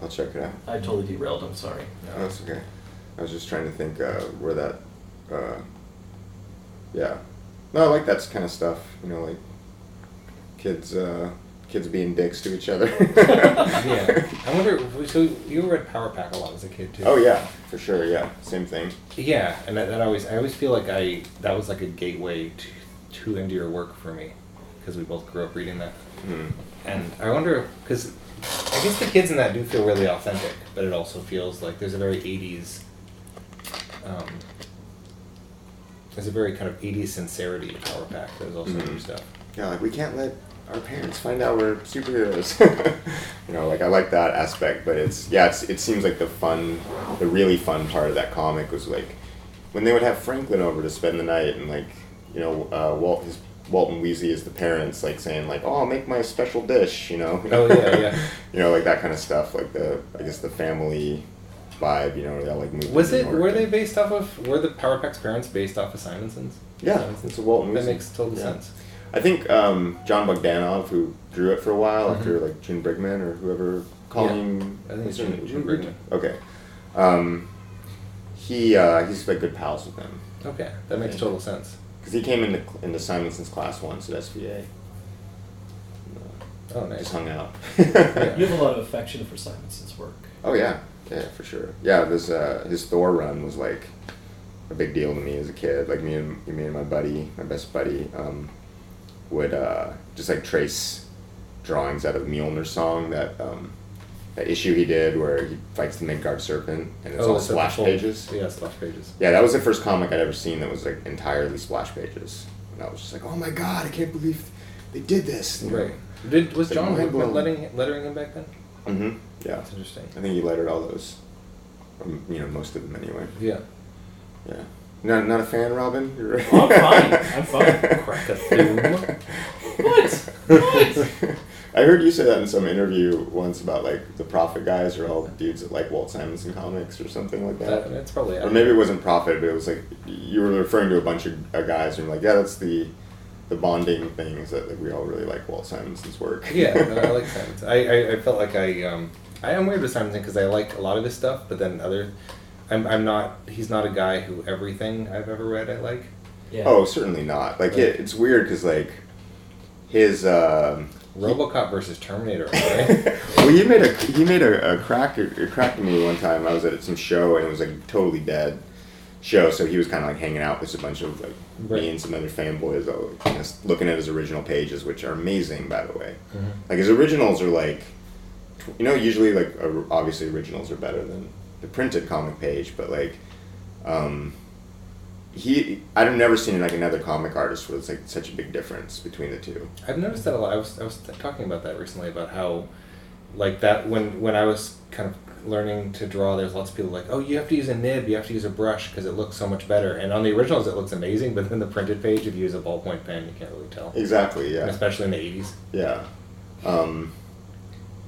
I'll check it out. I totally derailed, I'm sorry. No, oh, that's okay. I was just trying to think uh, where that, uh, yeah. No, I like that kind of stuff, you know, like kids uh, kids being dicks to each other. Yeah. I wonder, so you read Power Pack a lot as a kid, too. Oh, yeah, for sure, yeah, same thing. Yeah, and that, that always, I always feel like I that was like a gateway to, to into your work for me, because we both grew up reading that. Mm. And I wonder, because... I guess the kids in that do feel really authentic, but it also feels like there's a very eighties, um, there's a very kind of eighties sincerity to Power Pack. There's also mm-hmm. new stuff. Yeah, like we can't let our parents find out we're superheroes. You know, like I like that aspect, but it's yeah, it's, it seems like the fun, the really fun part of that comic was like when they would have Franklin over to spend the night and like you know uh, Walt his. Walt and Weezy as the parents, like saying, like, "Oh, I'll make my special dish," you know. Oh yeah, yeah. You know, like that kind of stuff, like the I guess the family vibe, you know, that like movie. Was it? Were they based off of? Were the Power Pack's parents based off of Simonson's? Yeah, Simonson's. It's a Walt and Weezy. That makes total yeah. sense. I think um, John Bogdanov, who drew it for a while mm-hmm. after like June Brigman or whoever, Colleen. Yeah. I think it's June, June Brigman. Okay, um, he uh, he's like good pals with them. Okay, that makes total sense. Because he came into into Simonson's class once at S V A. Uh, oh, nice. Just hung out. Yeah. You have a lot of affection for Simonson's work. Oh yeah, yeah, for sure. Yeah, this uh, his Thor run was like a big deal to me as a kid. Like me and me and my buddy, my best buddy, um, would uh, just like trace drawings out of Mjolnir's Song that um, that issue he did where he fights the Midgard Serpent and it's oh, all splash pages. Yeah, splash pages. Yeah, that was the first comic I'd ever seen that was like entirely splash pages. And I was just like, oh my God, I can't believe they did this. And right. Did, was John Hickman letting, lettering him back then? Mm-hmm. Yeah. That's interesting. I think he lettered all those. Um, you know, most of them anyway. Yeah. Yeah. Not, not a fan, Robin? You're right. Oh, I'm fine. I'm fine. Crack-a-thum. What? What? I heard you say that in some interview once about, like, the Profit guys are all dudes that like Walt Simonson comics or something like that. that that's probably accurate. Or maybe it wasn't Profit, but it was, like, you were referring to a bunch of uh, guys and you're like, yeah, that's the the bonding things that, that we all really like Walt Simonson's work. Yeah, no, I like Simonson. I, I, I felt like I... Um, I am weird with Simonson because I liked a lot of his stuff, but then other... I'm I'm not... He's not a guy who everything I've ever read I like. Yeah. Oh, certainly not. Like, it, it's weird because, like, his... Um, RoboCop versus Terminator, right? Well, he made a he made a, a crack a crack movie one time. I was at some show and it was like a totally dead show, so he was kind of like hanging out with a bunch of like right. me and some other fanboys, all kind of looking at his original pages, which are amazing, by the way. Mm-hmm. Like his originals are like, you know, usually like obviously originals are better than the printed comic page, but like, um, he I've never seen like another comic artist where it's like such a big difference between the two. I've noticed that a lot. I was I was talking about that recently about how, like that when when I was kind of learning to draw, there's lots of people like, oh, you have to use a nib, you have to use a brush because it looks so much better. And on the originals, it looks amazing, but then the printed page, if you use a ballpoint pen, you can't really tell. Exactly. Yeah. And especially in the eighties. Yeah. Um,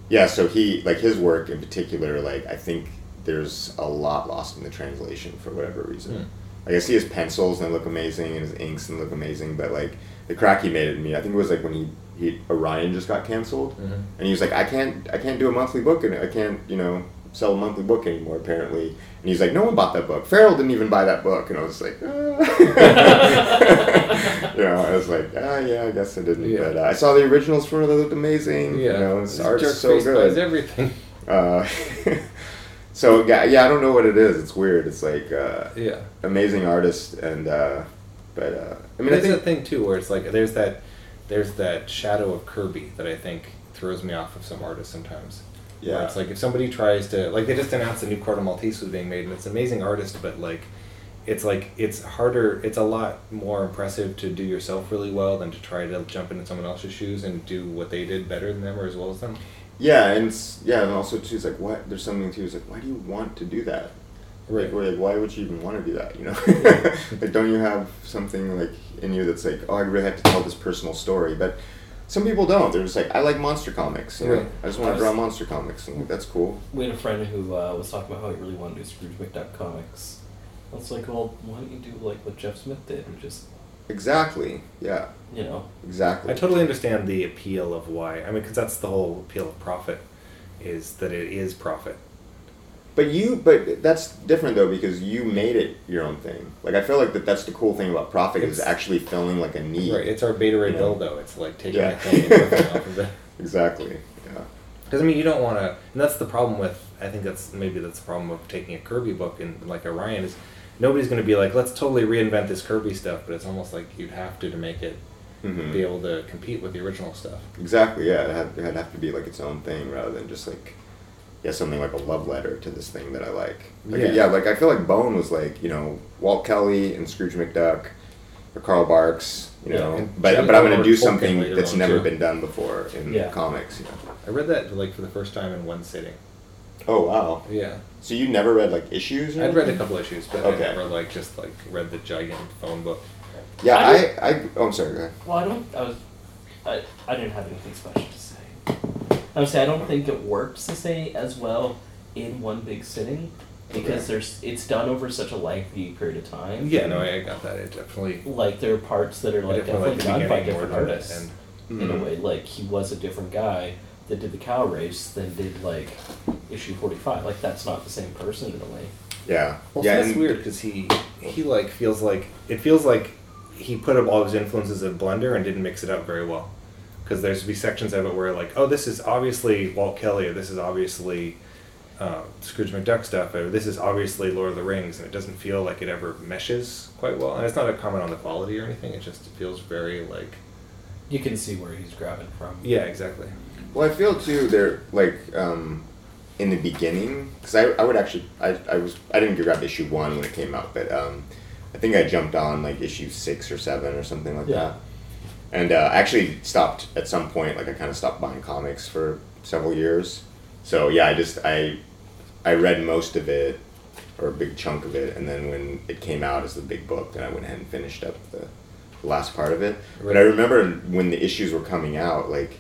yeah. So he like his work in particular. Like I think there's a lot lost in the translation for whatever reason. Mm. Like, I see his pencils, and they look amazing, and his inks, and look amazing, but, like, the crack he made at me, I think it was, like, when he, he Orion just got canceled, mm-hmm. and he was like, I can't, I can't do a monthly book, and I can't, you know, sell a monthly book anymore, apparently. And he's like, no one bought that book. Farel didn't even buy that book. And I was like, ah. You know, I was like, ah, yeah, I guess I didn't. Yeah. But uh, I saw the originals for it, they looked amazing. Yeah. You know, his art's so good. His everything. Uh, So, yeah, yeah, I don't know what it is. It's weird. It's like, uh, yeah, amazing artist, and, uh, but, uh, I mean, I think... There's a thing, too, where it's like, there's that, there's that shadow of Kirby that I think throws me off of some artists sometimes. Yeah. Where it's like, if somebody tries to, like, they just announced a new Corto Maltese was being made, and it's an amazing artist, but, like, it's like, it's harder, it's a lot more impressive to do yourself really well than to try to jump into someone else's shoes and do what they did better than them or as well as them. Yeah, and it's, yeah, and also she's like, what? There's something too. It's like, why do you want to do that? Right. Like, we're like, why would you even want to do that? You know, like, don't you have something like in you that's like, oh, I really have to tell this personal story? But some people don't. They're just like, I like monster comics. You know? Right. I just want I was, to draw monster comics, and like, that's cool. We had a friend who uh, was talking about how he really wanted to do Scrooge McDuck comics. I was like, well, why don't you do like what Jeff Smith did, and just. Exactly, yeah. You know. Exactly. I totally understand the appeal of why. I mean, because that's the whole appeal of Profit, is that it is Profit. But you, but that's different, though, because you made it your own thing. Like, I feel like that that's the cool thing about Profit, it's, is actually filling, like, a need. Right, it's our Beta Ray dildo. It's, like, taking yeah. that thing and working off of it. Exactly, yeah. Because, I mean, you don't want to, and that's the problem with, I think that's, maybe that's the problem of taking a Kirby book and, like, Orion is, nobody's going to be like, let's totally reinvent this Kirby stuff, but it's almost like you'd have to to make it mm-hmm. be able to compete with the original stuff. Exactly, yeah. It had, it had to have to be like its own thing rather than just like, yeah, something like a love letter to this thing that I like. like yeah. yeah, like I feel like Bone was like, you know, Walt Kelly and Scrooge McDuck or Carl Barks, you know, yeah, but but I'm going to do something that's never too. been done before in yeah. comics. You know? I read that like for the first time in one sitting. Oh, wow. Yeah. So you never read, like, issues or I'd read a couple issues, but okay. I never, like, just, like, read the giant phone book. Yeah, I... I, I oh, I'm sorry, go ahead. Well, I don't... I was... I, I didn't have anything special to say. I would say I don't think it works to say as well in one big sitting, because okay. there's it's done over such a lengthy period of time. Yeah, no, I got that. It definitely... Like, there are parts that are, like, definitely, definitely done by different artists. And, mm-hmm. In a way, like, he was a different guy that did the cow race than did, like... Issue forty-five, like that's not the same person in a way. Yeah, well, yeah, so that's weird because he he like feels like it feels like he put up all his influences in a blender and didn't mix it up very well. Because there's be sections of it where like, oh, this is obviously Walt Kelly, or this is obviously uh, Scrooge McDuck stuff, or this is obviously Lord of the Rings, and it doesn't feel like it ever meshes quite well. And it's not a comment on the quality or anything; it just it feels very like you can see where he's grabbing from. Yeah, exactly. Well, I feel too they're like. Um, In the beginning, because I, I would actually I I was I didn't grab issue one when it came out, but um, I think I jumped on like issue six or seven or something like yeah. that. And uh, actually stopped at some point. Like I kind of stopped buying comics for several years. So yeah, I just I I read most of it, or a big chunk of it, and then when it came out as the big book, then I went ahead and finished up the last part of it. Right. But I remember when the issues were coming out, like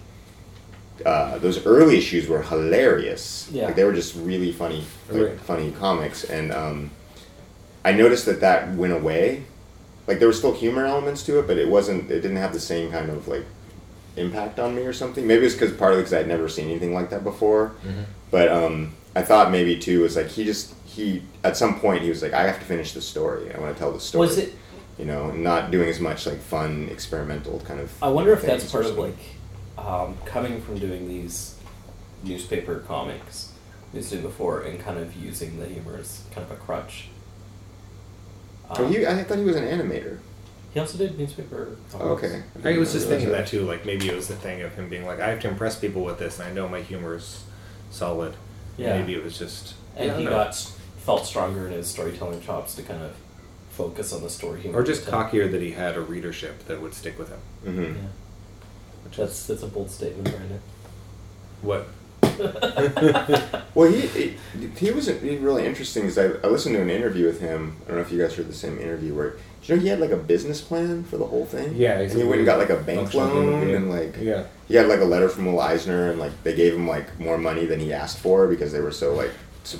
uh, those early issues were hilarious. Yeah. Like they were just really funny, like, right. funny comics, and um, I noticed that that went away. Like there were still humor elements to it, but it wasn't. It didn't have the same kind of like impact on me or something. Maybe it's because partly because I'd never seen anything like that before. Mm-hmm. But um, I thought maybe too was like he just he at some point he was like, I have to finish the story. I want to tell the story. Was it? You know, not doing as much like fun experimental kind of. I wonder you know, if that's part of like um, coming from doing these newspaper comics he's doing before and kind of using the humor as kind of a crutch. Um, oh, he, I thought he was an animator. He also did newspaper comics. Oh, okay. I, I was just thinking that. that too. Like maybe it was the thing of him being like, I have to impress people with this, and I know my humor's solid. Yeah. Maybe it was just. And he know. got felt stronger in his storytelling chops to kind of focus on the story. Humor or just cockier that he had a readership that would stick with him. Mm-hmm. Yeah. Which that's that's a bold statement, Brandon. What? Well, he, he he was really interesting because I, I listened to an interview with him. I don't know if you guys heard the same interview where did you know he had like a business plan for the whole thing. Yeah, and he went and got like a bank loan and like yeah. he had like a letter from Will Eisner and like they gave him like more money than he asked for because they were so like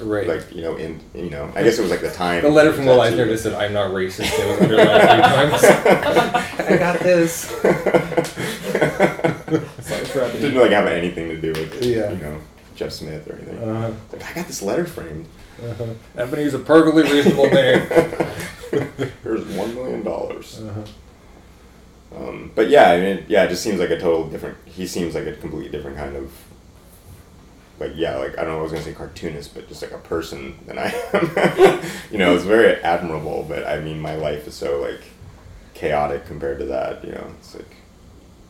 right. like you know in you know I guess it was like the time the letter from Will Eisner just said I'm not racist. It was underlined three times. I got this. It didn't like have anything to do with yeah. you know Jeff Smith or anything. Uh-huh. Like I got this letter framed. Uh-huh. Ebony's a perfectly reasonable name. Here's one million dollars. Uh-huh. Um, but yeah, I mean, yeah, it just seems like a total different. He seems like a completely different kind of. Like yeah, like I don't know, I was gonna say cartoonist, but just like a person than I am. You know, it's very admirable, but I mean, my life is so like chaotic compared to that. You know, it's like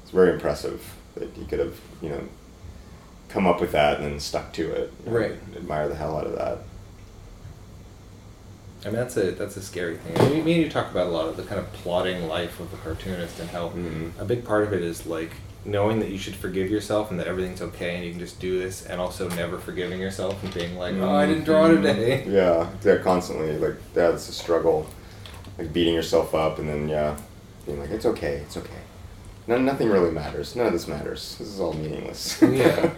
it's very impressive. That he could have, you know, come up with that and then stuck to it. You know, right. Admire the hell out of that. I mean, that's a that's a scary thing. I mean, me and you talk about a lot of the kind of plodding life of a cartoonist and how mm-hmm. a big part of it is like knowing that you should forgive yourself and that everything's okay and you can just do this, and also never forgiving yourself and being like, mm-hmm. oh, I didn't draw today. Yeah, they're constantly like that's a struggle, like beating yourself up and then yeah, being like it's okay, it's okay. No, nothing really matters. None of this matters. This is all meaningless. Yeah,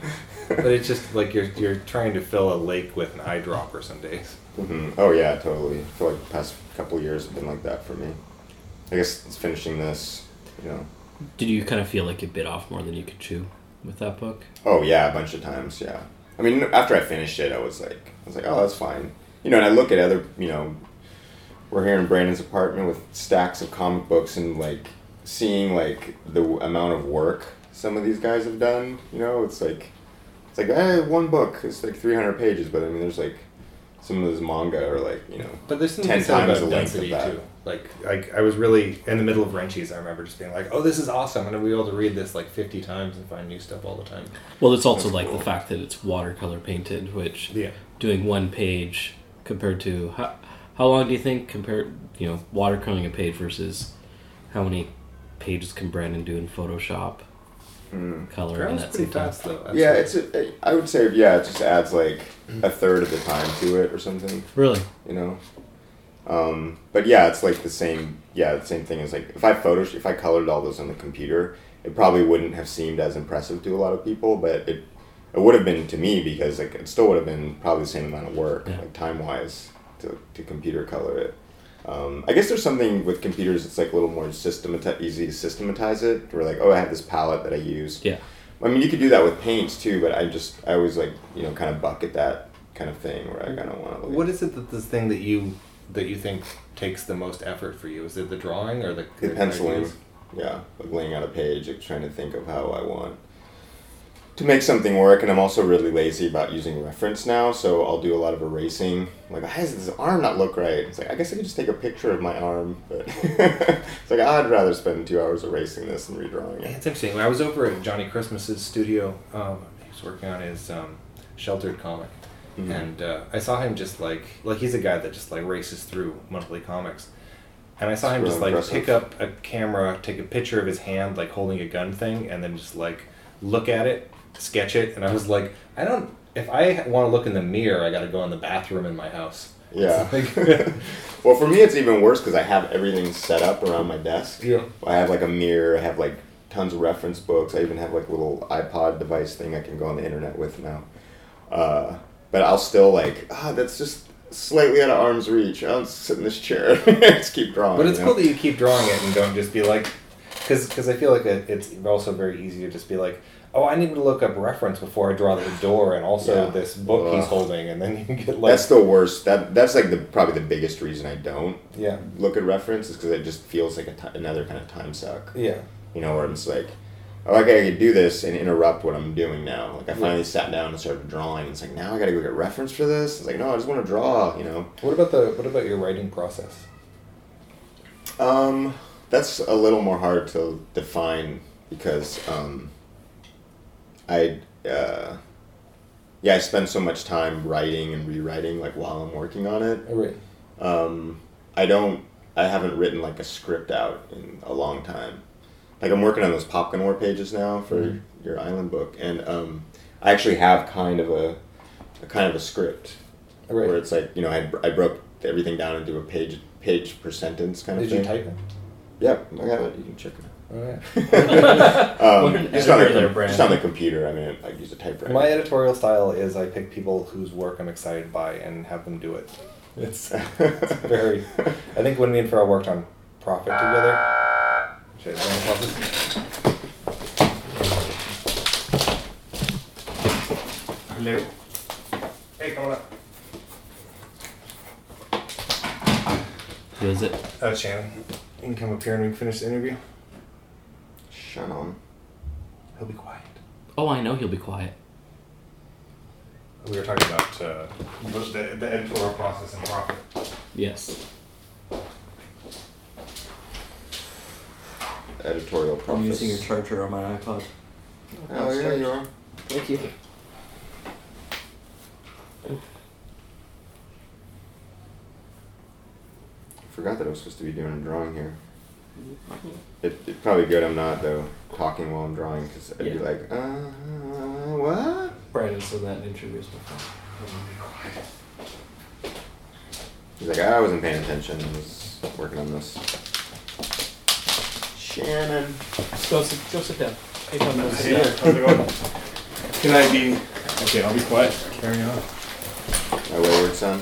but it's just like you're you're trying to fill a lake with an eyedropper some days. Mm-hmm. Oh yeah, totally. I feel like the past couple of years have been like that for me. I guess it's finishing this, you know. Did you kind of feel like you bit off more than you could chew with that book? Oh yeah, a bunch of times. Yeah, I mean, after I finished it, I was like, I was like, oh, that's fine. You know, and I look at other, you know, we're here in Brandon's apartment with stacks of comic books and like. Seeing like the w- amount of work some of these guys have done, you know, it's like, it's like, eh, one book is like three hundred pages, but I mean, there's like some of those manga are like, you know, but there's ten times the length of that. Too. Like, like I was really in the middle of Wrenchies. I remember just being like, oh, this is awesome. I'm going to be able to read this like fifty times and find new stuff all the time. Well, it's also That's like cool. the fact that it's watercolor painted, which yeah. doing one page compared to how, how long do you think compared, you know, watercoloring a page versus how many pages can Brandon do in Photoshop mm. color and that same fast though. Absolutely. Yeah, it's a, I would say yeah, it just adds like a third of the time to it or something. Really? You know. Um, but yeah, it's like the same yeah, the same thing as like if I Photoshop if I colored all those on the computer, it probably wouldn't have seemed as impressive to a lot of people, but it it would have been to me because like it still would have been probably the same amount of work yeah. like time-wise to to computer color it. Um, I guess there's something with computers that's like a little more systemati- easy to systematize it. We're like, oh, I have this palette that I use. Yeah. I mean, you could do that with paints too, but I just, I always like, you know, kind of bucket that kind of thing where I kind of want to look. What is it that this thing that you, that you think takes the most effort for you? Is it the drawing or the... The penciling. Yeah. Like laying out a page, like trying to think of how I want to make something work, and I'm also really lazy about using reference now, so I'll do a lot of erasing. I'm like, why does this arm not look right? It's like, I guess I could just take a picture of my arm, but it's like, I'd rather spend two hours erasing this and redrawing it. It's interesting. When I was over at Johnny Christmas's studio, um, he was working on his um, Sheltered comic, mm-hmm. and uh, I saw him just like, like he's a guy that just like races through monthly comics, And I saw him just, like, pick up a camera, take a picture of his hand, like, holding a gun thing, and then just, like, look at it, sketch it, and I was like, I don't, if I want to look in the mirror, I got to go in the bathroom in my house. Yeah. Well, for me, it's even worse because I have everything set up around my desk. Yeah. I have, like, a mirror, I have, like, tons of reference books, I even have, like, a little iPod device thing I can go on the internet with now. Uh, but I'll still, like, ah, oh, that's just... slightly out of arm's reach. I'll sit in this chair and just keep drawing. But it's you know? cool that you keep drawing it and don't just be like... Because I feel like it, it's also very easy to just be like, oh, I need to look up reference before I draw the door and also yeah. this book Ugh. he's holding. And then you get like... That's the worst. That That's like the probably the biggest reason I don't yeah. look at reference is because it just feels like a t- another kind of time suck. Yeah. You know, where I'm just like, oh, okay, I could do this and interrupt what I'm doing now. Like, I finally yeah. sat down and started drawing. It's like, now I gotta go get reference for this? It's like, no, I just want to draw, you know? What about the what about your writing process? Um, that's a little more hard to define because um, I, uh, yeah, I spend so much time writing and rewriting, like, while I'm working on it. Oh, right. Um, I don't, I haven't written, like, a script out in a long time. Like, I'm working on those Popcorn War pages now for mm-hmm. your Island book, and um, I actually have kind of a, a kind of a script right. where it's like, you know, I I broke everything down into a page page per sentence kind of Did thing. Did you type it? Yep, I got it. You can check it out. Oh, yeah. um, well, just, on a, just on the computer. I mean, I use a typewriter. My editorial style is I pick people whose work I'm excited by and have them do it. It's, it's very. I think when me and Farel worked on Profit together. Should I pop this? Hello. Hey, come on up. Who is it? Oh, Shannon. You can come up here and we can finish the interview. Shannon. He'll be quiet. Oh, I know he'll be quiet. We were talking about uh, the, the editorial process and Profit. Yes. Editorial process. I'm using your charger on my iPod. Oh, yeah, you are. Thank you. I forgot that I was supposed to be doing a drawing here. It, it's probably good I'm not, though, talking while I'm drawing, because I'd yeah. be like, uh, what? Right, and so that introduced myself. He's like, I wasn't paying attention. I was working on this. Shannon. Go sit, go sit down. Hey, come no, sit down. How's it going? Can I be... Okay, I'll be quiet. Carry on. My wayward son.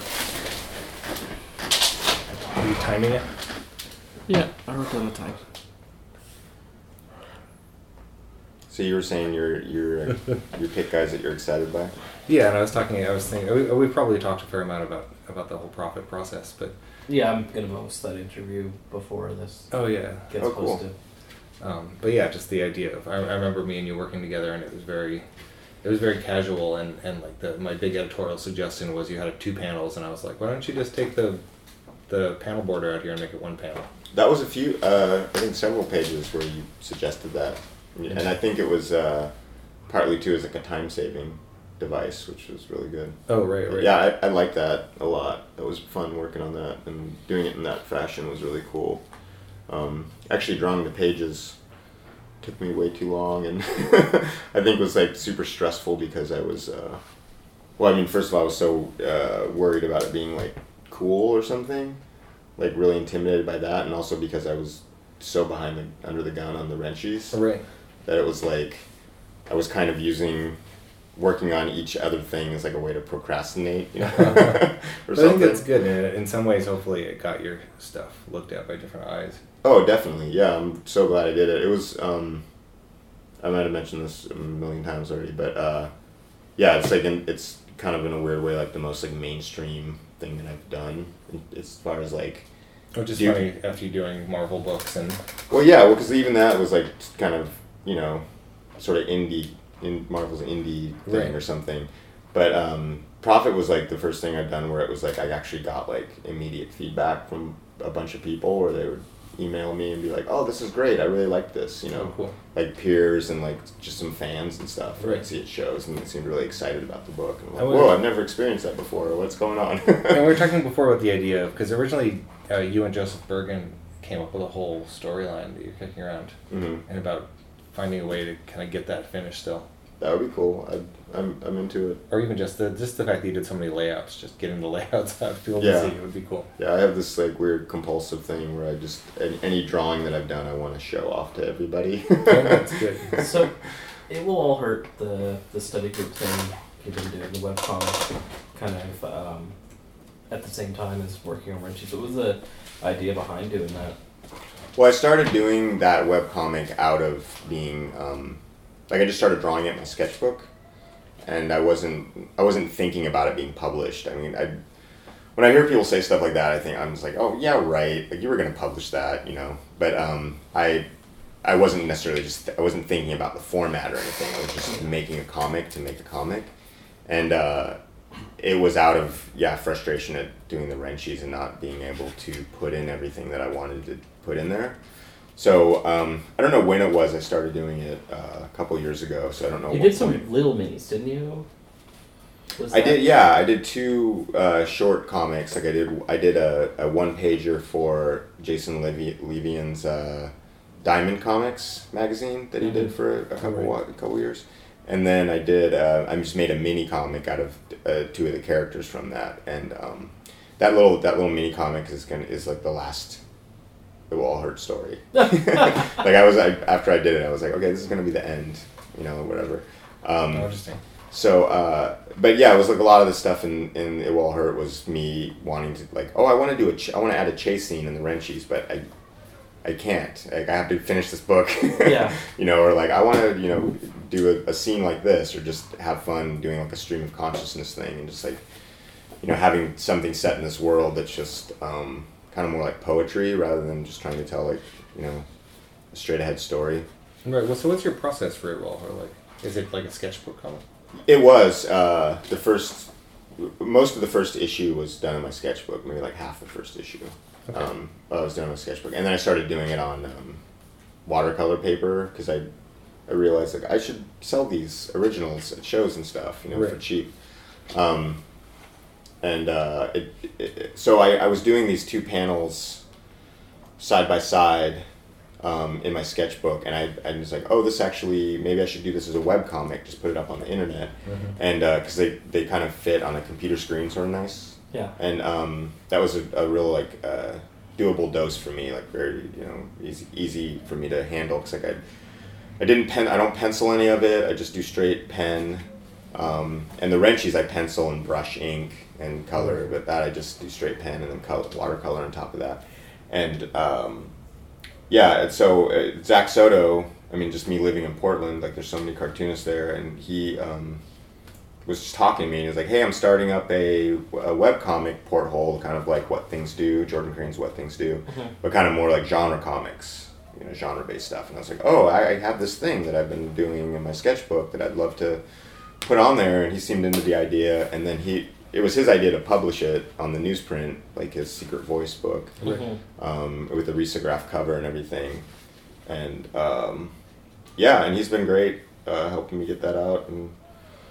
Are you timing it? Yeah, I work on the time. So you were saying your your you pick guys that you're excited by? Yeah, and I was talking, I was thinking, we, we probably talked a fair amount about, about the whole Profit process, but... Yeah, I'm going to post that interview before this Oh yeah, gets oh, cool. posted. Um, but yeah, just the idea of, I, I remember me and you working together and it was very, it was very casual and, and like the, my big editorial suggestion was you had two panels and I was like, why don't you just take the the panel border out here and make it one panel? That was a few, uh, I think several pages where you suggested that. Yeah. And I think it was uh, partly too as like a time saving device, which was really good. Oh, right, right. Yeah, I, I like that a lot. It was fun working on that, and doing it in that fashion was really cool. Um, actually, drawing the pages took me way too long, and I think was like super stressful because I was, uh, well, I mean, first of all, I was so uh, worried about it being like cool or something, like really intimidated by that, and also because I was so behind the, under the gun on the Wrenchies, oh, right. that it was like, I was kind of using... working on each other thing is like a way to procrastinate, you know. or something. I think that's good. And in some ways, hopefully, it got your stuff looked at by different eyes. Oh, definitely. Yeah, I'm so glad I did it. It was. Um, I might have mentioned this a million times already, but uh, yeah, it's like in, it's kind of in a weird way like the most like mainstream thing that I've done as far as like. Which is funny after you doing Marvel books and. Well, yeah, well, because even that was like kind of you know, sort of indie. In Marvel's indie thing right. or something, but um, Profit was like the first thing I'd done where it was like I actually got like immediate feedback from a bunch of people, where they would email me and be like, "Oh, this is great! I really like this," you know, oh, cool. like peers and like just some fans and stuff. Right, I'd see at shows and they seemed really excited about the book. And I'm like, oh, "Whoa, I've never experienced that before. What's going on?" And we were talking before about the idea of because originally uh, you and Joseph Bergen came up with a whole storyline that you're kicking around, mm-hmm. and about finding a way to kind of get that finished still. That would be cool. I, I'm I'm into it. Or even just the just the fact that you did so many layouts, just getting the layouts out of people yeah. to see, it would be cool. Yeah, I have this like weird compulsive thing where I just any, any drawing that I've done, I want to show off to everybody. Yeah, that's good. So, It Will All Hurt, the the study group thing you've been doing, the web comic, kind of um, at the same time as working on Wrenchies. What was the idea behind doing that? Well, I started doing that webcomic out of being. Um, Like I just started drawing it in my sketchbook, and I wasn't I wasn't thinking about it being published. I mean, I when I hear people say stuff like that, I think I'm just like, oh yeah, right. Like you were gonna publish that, you know. But um, I I wasn't necessarily just I wasn't thinking about the format or anything. I was just making a comic to make a comic, and uh, it was out of yeah frustration at doing the Wrenchies and not being able to put in everything that I wanted to put in there. So, um, I don't know when it was I started doing it uh, a couple years ago, so I don't know. You did some point. little minis, didn't you? Was I that? did, yeah. I did two uh, short comics. Like I did I did a, a one-pager for Jason Levi- Levian's uh, Diamond Comics magazine that he mm-hmm. did for a couple right. a couple years. And then I did, uh, I just made a mini comic out of uh, two of the characters from that. And um, that little that little mini comic is gonna, is like the last... It Will All Hurt story. like I was, I, after I did it, I was like, okay, this is gonna be the end, you know, whatever. Um, Interesting. So, uh, but yeah, it was like a lot of the stuff in, in It Will All Hurt was me wanting to like, oh, I want to do a, ch- I want to add a chase scene in the Wrenchies, but I, I can't. Like I have to finish this book. yeah. You know, or like I want to, you know, do a, a scene like this, or just have fun doing like a stream of consciousness thing, and just like, you know, having something set in this world that's just. Um, Kind of more like poetry rather than just trying to tell like you know a straight ahead story. Right. Well, so what's your process for It Will All Hurt? Like, is it like a sketchbook comic? It was uh, the first. Most of the first issue was done in my sketchbook. Maybe like half the first issue. Okay. Um, I was done in my sketchbook, and then I started doing it on um, watercolor paper because I I realized like I should sell these originals at shows and stuff, you know, right. for cheap. Um, And uh, it, it, so I, I was doing these two panels side by side um, in my sketchbook, and I, I was like, oh, this actually, maybe I should do this as a webcomic, just put it up on the internet. Mm-hmm. And because uh, they, they kind of fit on a computer screen sort of nice. Yeah. And um, that was a, a real, like, uh, doable dose for me, like, very, you know, easy, easy for me to handle. Because, like, I, I didn't pen, I don't pencil any of it, I just do straight pen. Um, and the Wrenchies, I pencil and brush ink and color, but that I just do straight pen and then color, watercolor on top of that. And um, yeah, so uh, Zach Soto, I mean, just me living in Portland, like there's so many cartoonists there, and he um, was just talking to me, and he was like, hey, I'm starting up a, a webcomic porthole, kind of like What Things Do, Jordan Crane's What Things Do, mm-hmm. but kind of more like genre comics, you know, genre-based stuff. And I was like, oh, I, I have this thing that I've been doing in my sketchbook that I'd love to put on there, and he seemed into the idea, and then he it was his idea to publish it on the newsprint, like his Secret Voice book, mm-hmm. um, with a risograph cover and everything, and um, yeah, and he's been great uh, helping me get that out. And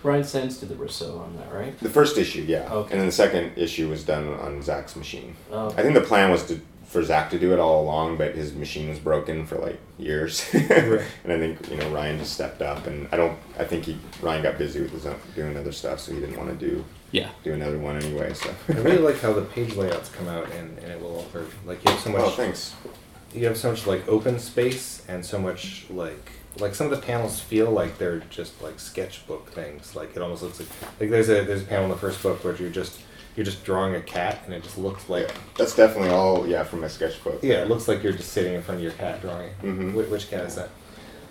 Brian Sands did the riso on that, right? The first issue, yeah, okay. And then the second issue was done on Zach's machine. Oh. I think the plan was to for Zach to do it all along, but his machine was broken for like years. right. And I think, you know, Ryan just stepped up, and I don't, I think he, Ryan got busy with his own, doing other stuff, so he didn't want to do, yeah. do another one anyway, so. I really like how the page layouts come out and, and It Will All Hurt. Like you have so much, oh, thanks. You have so much like open space and so much like, like some of the panels feel like they're just like sketchbook things. Like it almost looks like, like there's a, there's a panel in the first book where you're just, You're just drawing a cat, and it just looks like... That's definitely all, yeah, from my sketchbook. Yeah, it looks like you're just sitting in front of your cat drawing it. Mm-hmm. Wh- which cat is that?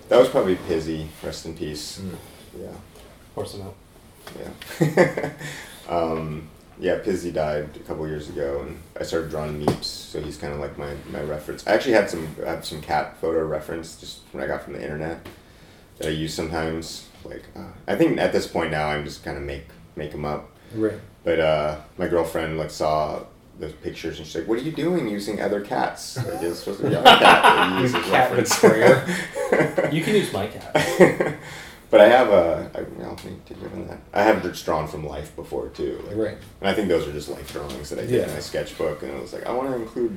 That was probably Pizzy, rest in peace. Mm. Yeah. Horse him out. Yeah. um, yeah, Pizzy died a couple years ago, and I started drawing Meeps, so he's kind of like my, my reference. I actually had some I have some cat photo reference just when I got from the internet that I use sometimes. Like, uh, I think at this point now, I'm just kind of make, make them up. Right. But uh, my girlfriend like saw those pictures, and she's like, "What are you doing using other cats?" Like, it's supposed to be our cat. Use cat reference. You can use my cat. But I have a. I don't think given that I have just drawn from life before too. Like, right. And I think those are just life drawings that I did yeah. in my sketchbook, and it was like I want to include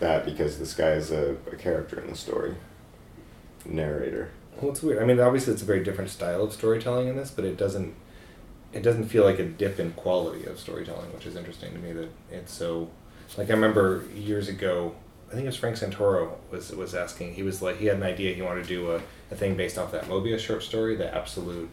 that because this guy is a, a character in the story. Narrator. Well, it's weird. I mean, obviously it's a very different style of storytelling in this, but it doesn't it doesn't feel like a dip in quality of storytelling, which is interesting to me that it's so... Like, I remember years ago, I think it was Frank Santoro was was asking, he was like, he had an idea he wanted to do a, a thing based off that Mœbius short story, the absolute...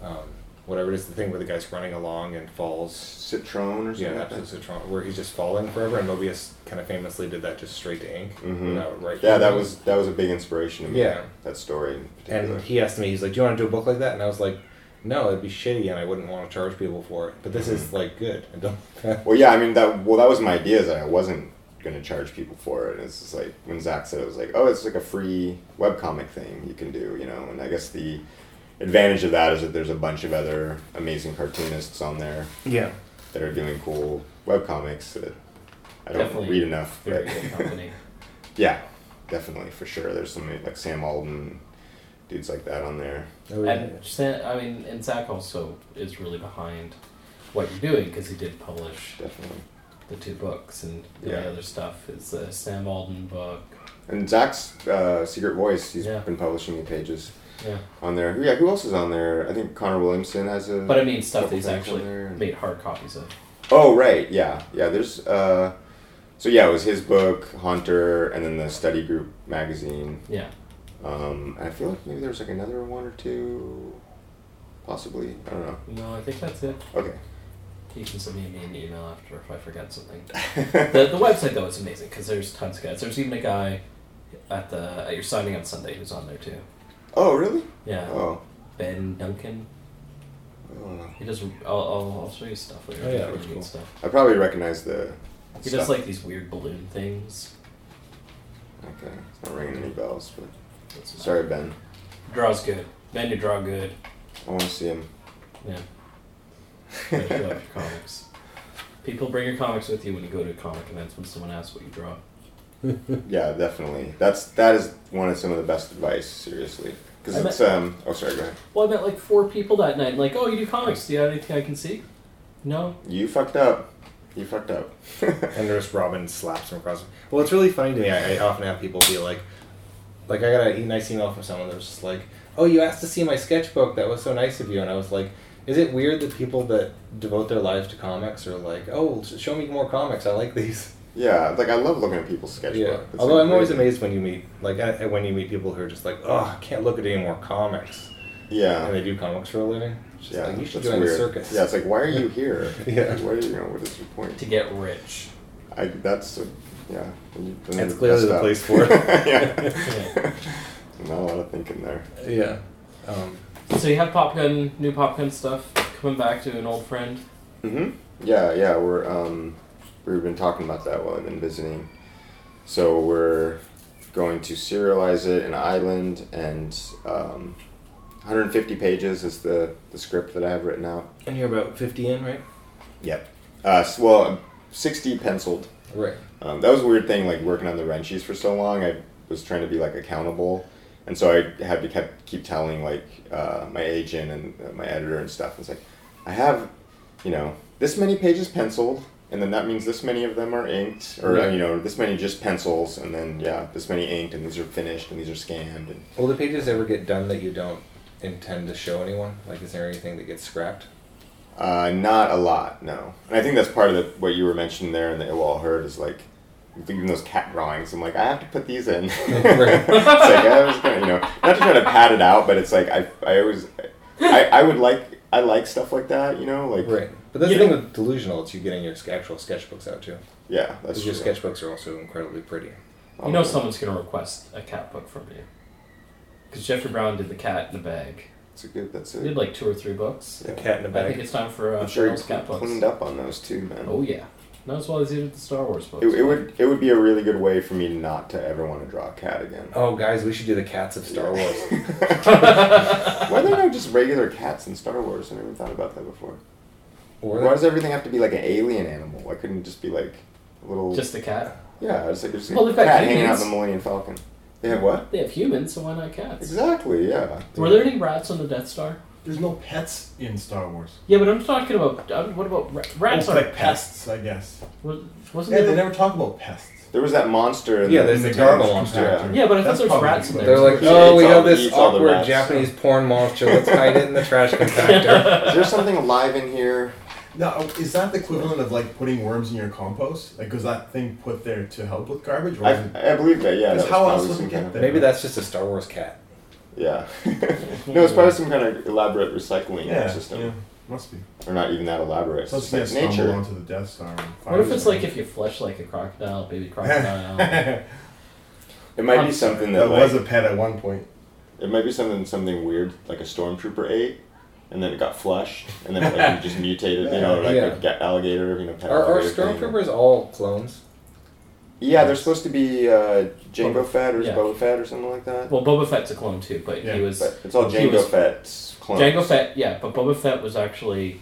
Um, whatever it is, the thing where the guy's running along and falls. Citron or something? Yeah, Absolute Citron, where he's just falling forever, and Mœbius kind of famously did that just straight to ink. Mm-hmm. Right yeah, that was that was a big inspiration to me, yeah. that story in particular. And he asked me, he's like, do you want to do a book like that? And I was like, no, it'd be shitty, and I wouldn't want to charge people for it. But this mm-hmm. is, like, good. I don't well, yeah, I mean, that well, that was my idea, is that I wasn't going to charge people for it. And it's just like, when Zach said it, it was like, oh, it's like a free webcomic thing you can do, you know, and I guess the... advantage of that is that there's a bunch of other amazing cartoonists on there yeah. that are doing cool webcomics that I don't definitely read enough. Very but good company. Yeah, definitely, for sure. There's some, like, Sam Alden, dudes like that on there. Oh, yeah. And Sam, I mean, and Zach also is really behind what you're doing because he did publish definitely the two books and the yeah. other stuff. It's a Sam Alden book. And Zach's uh, Secret Voice, he's yeah. been publishing in pages. Yeah. On there. Yeah, who else is on there? I think Connor Williamson has a... But I mean stuff that he's actually made hard copies of. Oh, right, yeah. Yeah, there's... Uh, so yeah, it was his book, Haunter, and then the Study Group magazine. Yeah. Um, I feel like maybe there was like another one or two, possibly. I don't know. No, I think that's it. Okay. You can send me an email after if I forget something. the The website, though, is amazing, because there's tons of guys. There's even a guy at the at your signing on Sunday who's on there, too. Oh, really? Yeah. Oh. Ben Duncan. Oh. He does... I'll, I'll, I'll show you stuff later. Oh, yeah, really cool. Stuff. I probably recognize the He stuff. Does, like, these weird balloon things. Okay. It's not ringing any bells, but... Sorry, Ben. Draws good. Ben, you draw good. I want to see him. Yeah. You show up your comics. People, bring your comics with you when you go to comic events when someone asks what you draw. Yeah, definitely. That's that is one of some of the best advice, seriously. Because it's met, um. Oh, sorry. Go ahead. Well, I met like four people that night. I'm like, oh, you do comics? Do you have anything I can see? No. You fucked up. You fucked up. And there's Robin slaps him across. Well, it's really funny to me. I, I often have people be like, like I got a nice email from someone that was just like, oh, you asked to see my sketchbook. That was so nice of you. And I was like, is it weird that people that devote their lives to comics are like, oh, show me more comics. I like these. Yeah, like I love looking at people's sketchbook. Yeah. Although I'm always amazed when you meet, like, I, when you meet people who are just like, oh, I can't look at any more comics. Yeah. And they do comics for a living. It's just yeah, like, you should join a circus. Yeah, it's like, why are you here? Yeah. What are you, you know, what is your point? To get rich. I. That's a, yeah. That's clearly the place for it. Yeah. Not a lot of thinking there. Yeah. Um, so you have Pop Gun, new Pop Gun stuff coming back to an old friend. Mm-hmm. Yeah. Yeah. We're. Um, We've been talking about that while I've been visiting. So we're going to serialize it in Ireland, and um, one hundred fifty pages is the, the script that I have written out. And you're about fifty in, right? Yep. Uh, so, well, I'm sixty penciled. Right. Um, that was a weird thing, like working on the Wrenchies for so long. I was trying to be like accountable, and so I had to kept, keep telling like uh, my agent and my editor and stuff. It's like, I have, you know, this many pages penciled. And then that means this many of them are inked, or right. you know, this many just pencils, and then yeah, this many inked, and these are finished, and these are scanned. And... Will the pages ever get done that you don't intend to show anyone? Like, is there anything that gets scrapped? Uh, not a lot, no. And I think that's part of the, what you were mentioning there, and that It Will All Hurt is like, even those cat drawings. I'm like, I have to put these in. It's like I was gonna, you know, not to try to pat it out, but it's like I, I always, I, I would like, I like stuff like that, you know, like. Right. But that's yeah. the thing with Delusional, it's you getting your actual sketchbooks out, too. Yeah, that's true. Your sketchbooks are also incredibly pretty. You um, know someone's going to request a cat book from you. Because Jeffrey Brown did The Cat in the Bag. That's a good, that's it. He did like two or three books. Yeah. The Cat in the Bag. I think it's time for uh, sure Farel's cat books. I'm sure cleaned up on those, too, man. Oh, yeah. Not as well as he did the Star Wars books. It, it, right? would, it would be a really good way for me not to ever want to draw a cat again. Oh, guys, we should do the cats of Star Wars. Why are there no just regular cats in Star Wars? I never thought about that before. Or Why does everything have to be like an alien animal? Why couldn't it just be like a little... Just a cat? Yeah, it's like just well, a cat humans. Hanging out in the Millennium Falcon. They have what? They have humans, so why not cats? Exactly, yeah. Were there any rats on the Death Star? There's no pets in Star Wars. Yeah, but I'm talking about... What about rats? Rats are like pests, I guess. Was, wasn't yeah, there... they never talk about pests. There was that monster. In yeah, the, there's the, the gargoyle monster. Yeah. yeah, but I thought there was rats in there. They're like, oh, we have this awkward Japanese porn monster. Let's hide it in the trash compactor. Is there something alive in here? Now, is that the equivalent of like putting worms in your compost? Like, was that thing put there to help with garbage? Or I, it, I believe that. Yeah. That how else would we get there? Maybe that's just a Star Wars cat. Yeah. No, it's probably some kind of elaborate recycling yeah, system. Yeah. Must be. Or not even that elaborate. So it's like nature. Onto the Death Star. What if it's like if you flesh like a crocodile, baby crocodile? It might be something that, that like, was a pet at one point. It might be something something weird like a stormtrooper ate, and then it got flushed, and then it like, just mutated. You know, like yeah. a alligator. You know, pet are, are stormtroopers all clones? Yeah, they're supposed to be uh, Jango Fett or yeah. Boba Fett or something like that. Well, Boba Fett's a clone too, but yeah. he was... But it's all Jango was, Fett's clones. Jango Fett, yeah, but Boba Fett was actually...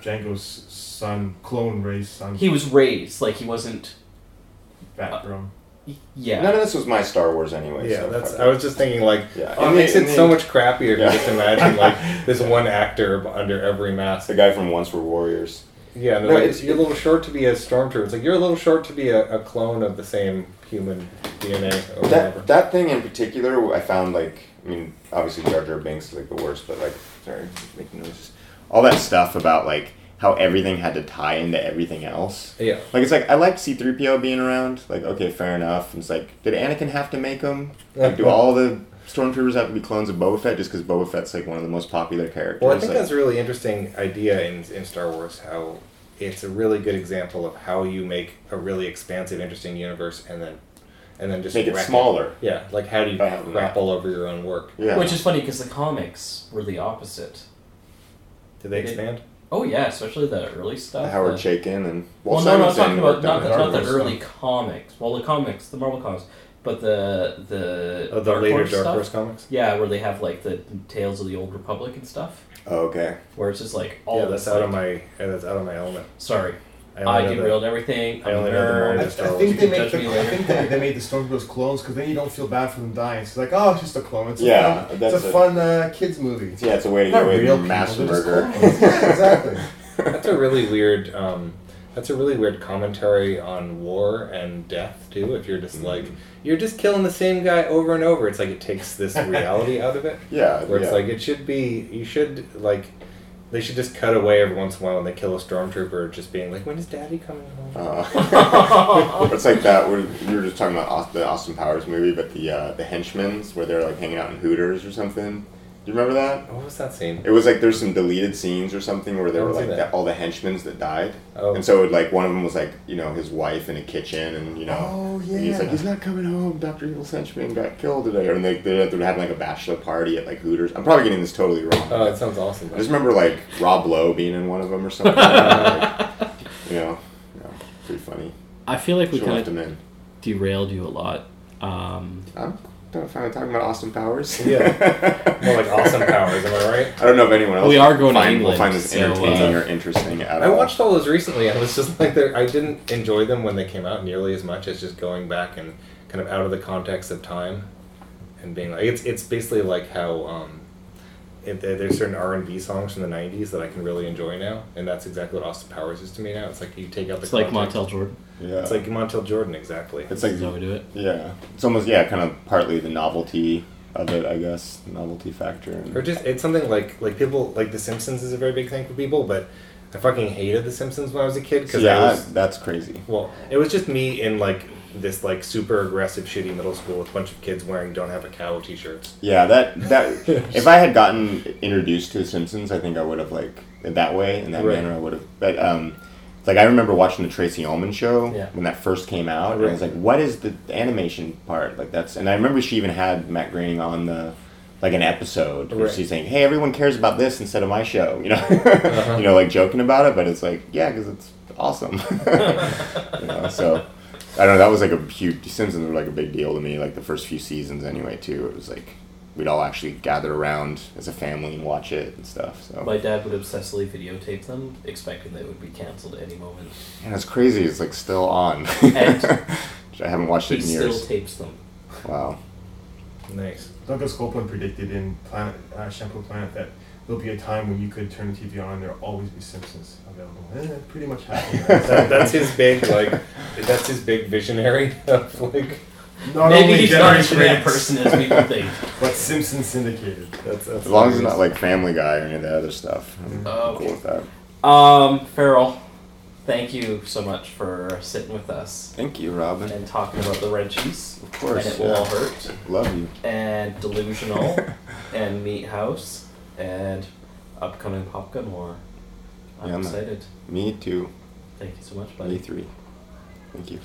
Jango's son, clone raised son. He was raised, like he wasn't... Background. Uh, yeah. None of this was my Star Wars anyway. Yeah, so that's. I was just thinking like, yeah. it and makes they, it so they, much crappier if yeah. you just imagine like this one actor under every mask. The guy from Once Were Warriors. Yeah, no, like, it's, you're a little short to be a stormtrooper. It's like, you're a little short to be a, a clone of the same human D N A. Or that whatever. That thing in particular, I found, like, I mean, obviously Jar Jar Binks is, like, the worst, but, like, sorry, making noises. All that stuff about, like, how everything had to tie into everything else. Yeah. Like, it's like, I liked C three P O being around. Like, okay, fair enough. And it's like, did Anakin have to make him? Like, do all the... stormtroopers have to be clones of Boba Fett just because Boba Fett's like one of the most popular characters. Well, I think like, that's a really interesting idea in in Star Wars, how it's a really good example of how you make a really expansive, interesting universe and then and then just make it smaller. It. Yeah, like how do you uh, wrap all over your own work? Yeah. Which is funny because the comics were the opposite. Did they, they expand? Did, oh yeah, especially the early stuff. The Howard Chaykin and Walt well, no, Simonson. Well, no, I'm talking about not the, not the early stuff. Comics. Well, the comics, the Marvel comics. But the the oh, the Dark later Horse Dark Horse comics, yeah, where they have like the Tales of the Old Republic and stuff. Oh, okay. Where it's just like all yeah, that's out like, of my yeah, that's out of my element. Sorry, I, I derailed the, everything. I, I only know the I, I think they make the, I think they, they made the Stormtroopers clones because then you don't feel bad for them dying. It's like oh, it's just a clone. It's yeah, a, that's it's a, a fun uh, kids movie. Yeah, it's a way to get away from mass murder. Exactly. That's a really weird. Um, That's a really weird commentary on war and death, too, if you're just like, you're just killing the same guy over and over. It's like it takes this reality out of it. Yeah. Where it's yeah. like, it should be, you should, like, they should just cut away every once in a while when they kill a stormtrooper, just being like, when is daddy coming home? Uh, it's like that, where we were just talking about the Austin Powers movie, but the, uh, the henchmen, where they're like hanging out in Hooters or something. Do you remember that? What was that scene? It was like there's some deleted scenes or something where there were like that. The, all the henchmen that died. Oh. And so it, like one of them was like, you know, his wife in a kitchen and, you know. Oh, yeah. He's like, he's not coming home. Doctor Evil's henchman got killed today. And they, they, they were having like a bachelor party at like Hooters. I'm probably getting this totally wrong. Oh, it sounds awesome. I just remember like Rob Lowe being in one of them or something. Like, you know, you know, pretty funny. I feel like we kind of derailed you a lot. Um, I'm Don't find talking about Austin Powers. Yeah, more like Austin Powers. Am I right? I don't know if anyone else. We are going find, to England. Will find this entertaining so, uh, or interesting at I all. I watched all those recently. I was just like, I didn't enjoy them when they came out nearly as much as just going back and kind of out of the context of time and being like, it's it's basically like how um, it, there's certain R and B songs from the nineties that I can really enjoy now, and that's exactly what Austin Powers is to me now. It's like you take out the. It's context. Like Montel Jordan. Yeah. It's like Montel Jordan, exactly. It's like how we do it. Yeah, it's almost yeah, kind of partly the novelty of it, I guess, the novelty factor. And... Or just it's something like like people like The Simpsons is a very big thing for people, but I fucking hated The Simpsons when I was a kid because yeah, was, that's crazy. Well, it was just me in like this like super aggressive shitty middle school with a bunch of kids wearing "Don't Have a Cow" t-shirts. Yeah, that that if I had gotten introduced to The Simpsons, I think I would have like that way in that right. manner. I would have, but um. Like, I remember watching the Tracy Ullman show yeah. when that first came out, and I was like, what is the animation part? Like, that's... And I remember she even had Matt Groening on the, like, an episode where right. she's saying, hey, everyone cares about this instead of my show, you know? Uh-huh. You know, like, joking about it, but it's like, yeah, because it's awesome. You know, so... I don't know, that was, like, a huge... Simpsons were, like, a big deal to me, like, the first few seasons anyway, too. It was, like... We'd all actually gather around as a family and watch it and stuff. So my dad would obsessively videotape them, expecting that it would be canceled at any moment. And it's crazy. It's like still on. And I haven't watched it in years. He still tapes them. Wow. Nice. Douglas Copeland predicted in Planet, uh, Shampoo Planet that there'll be a time when you could turn the T V on and there'll always be Simpsons available. And that pretty much happened. Right? that, that's his big, like, that's his big visionary of, like... Not Maybe only he's not as great a person as people think. But Simpsons syndicated. That's, that's as long as it's not like Family Guy or any of the other stuff. I'm oh, cool okay. with that. Um, Farel, thank you so much for sitting with us. Thank you, Robin. And talking about the Wrenchies. Of course. And It Will All Hurt. Love you. And Delusional. And Meathaus. And upcoming Pop Gun War. I'm yeah, excited. Man. Me too. Thank you so much, buddy. Me three. Thank you.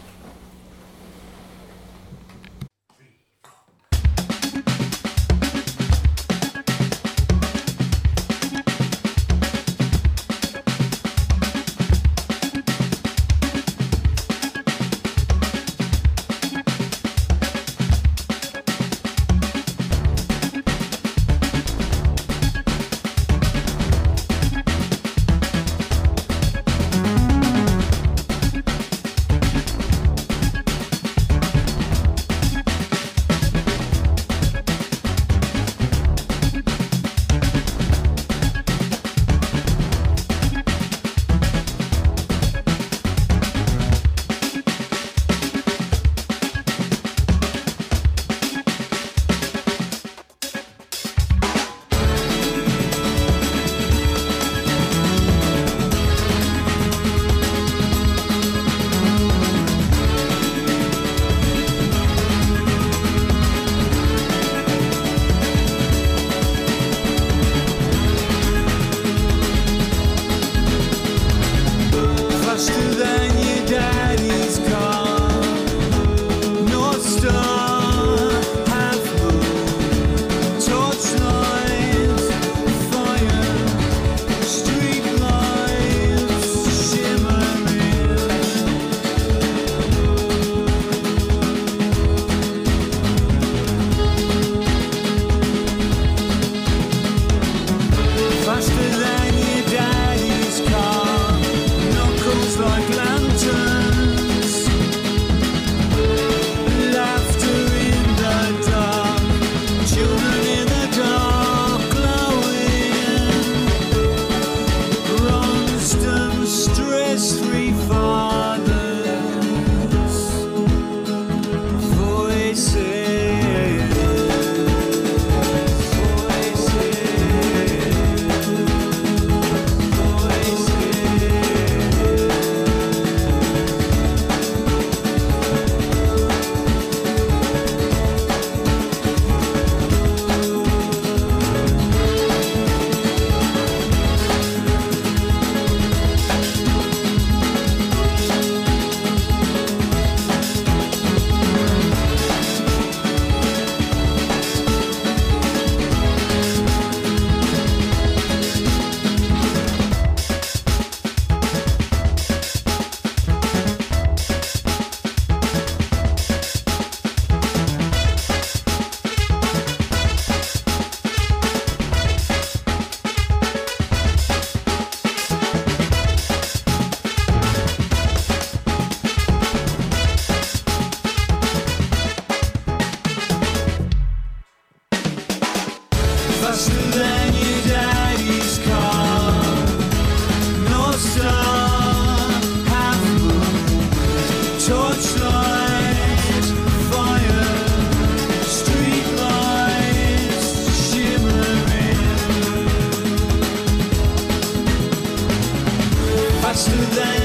Faster than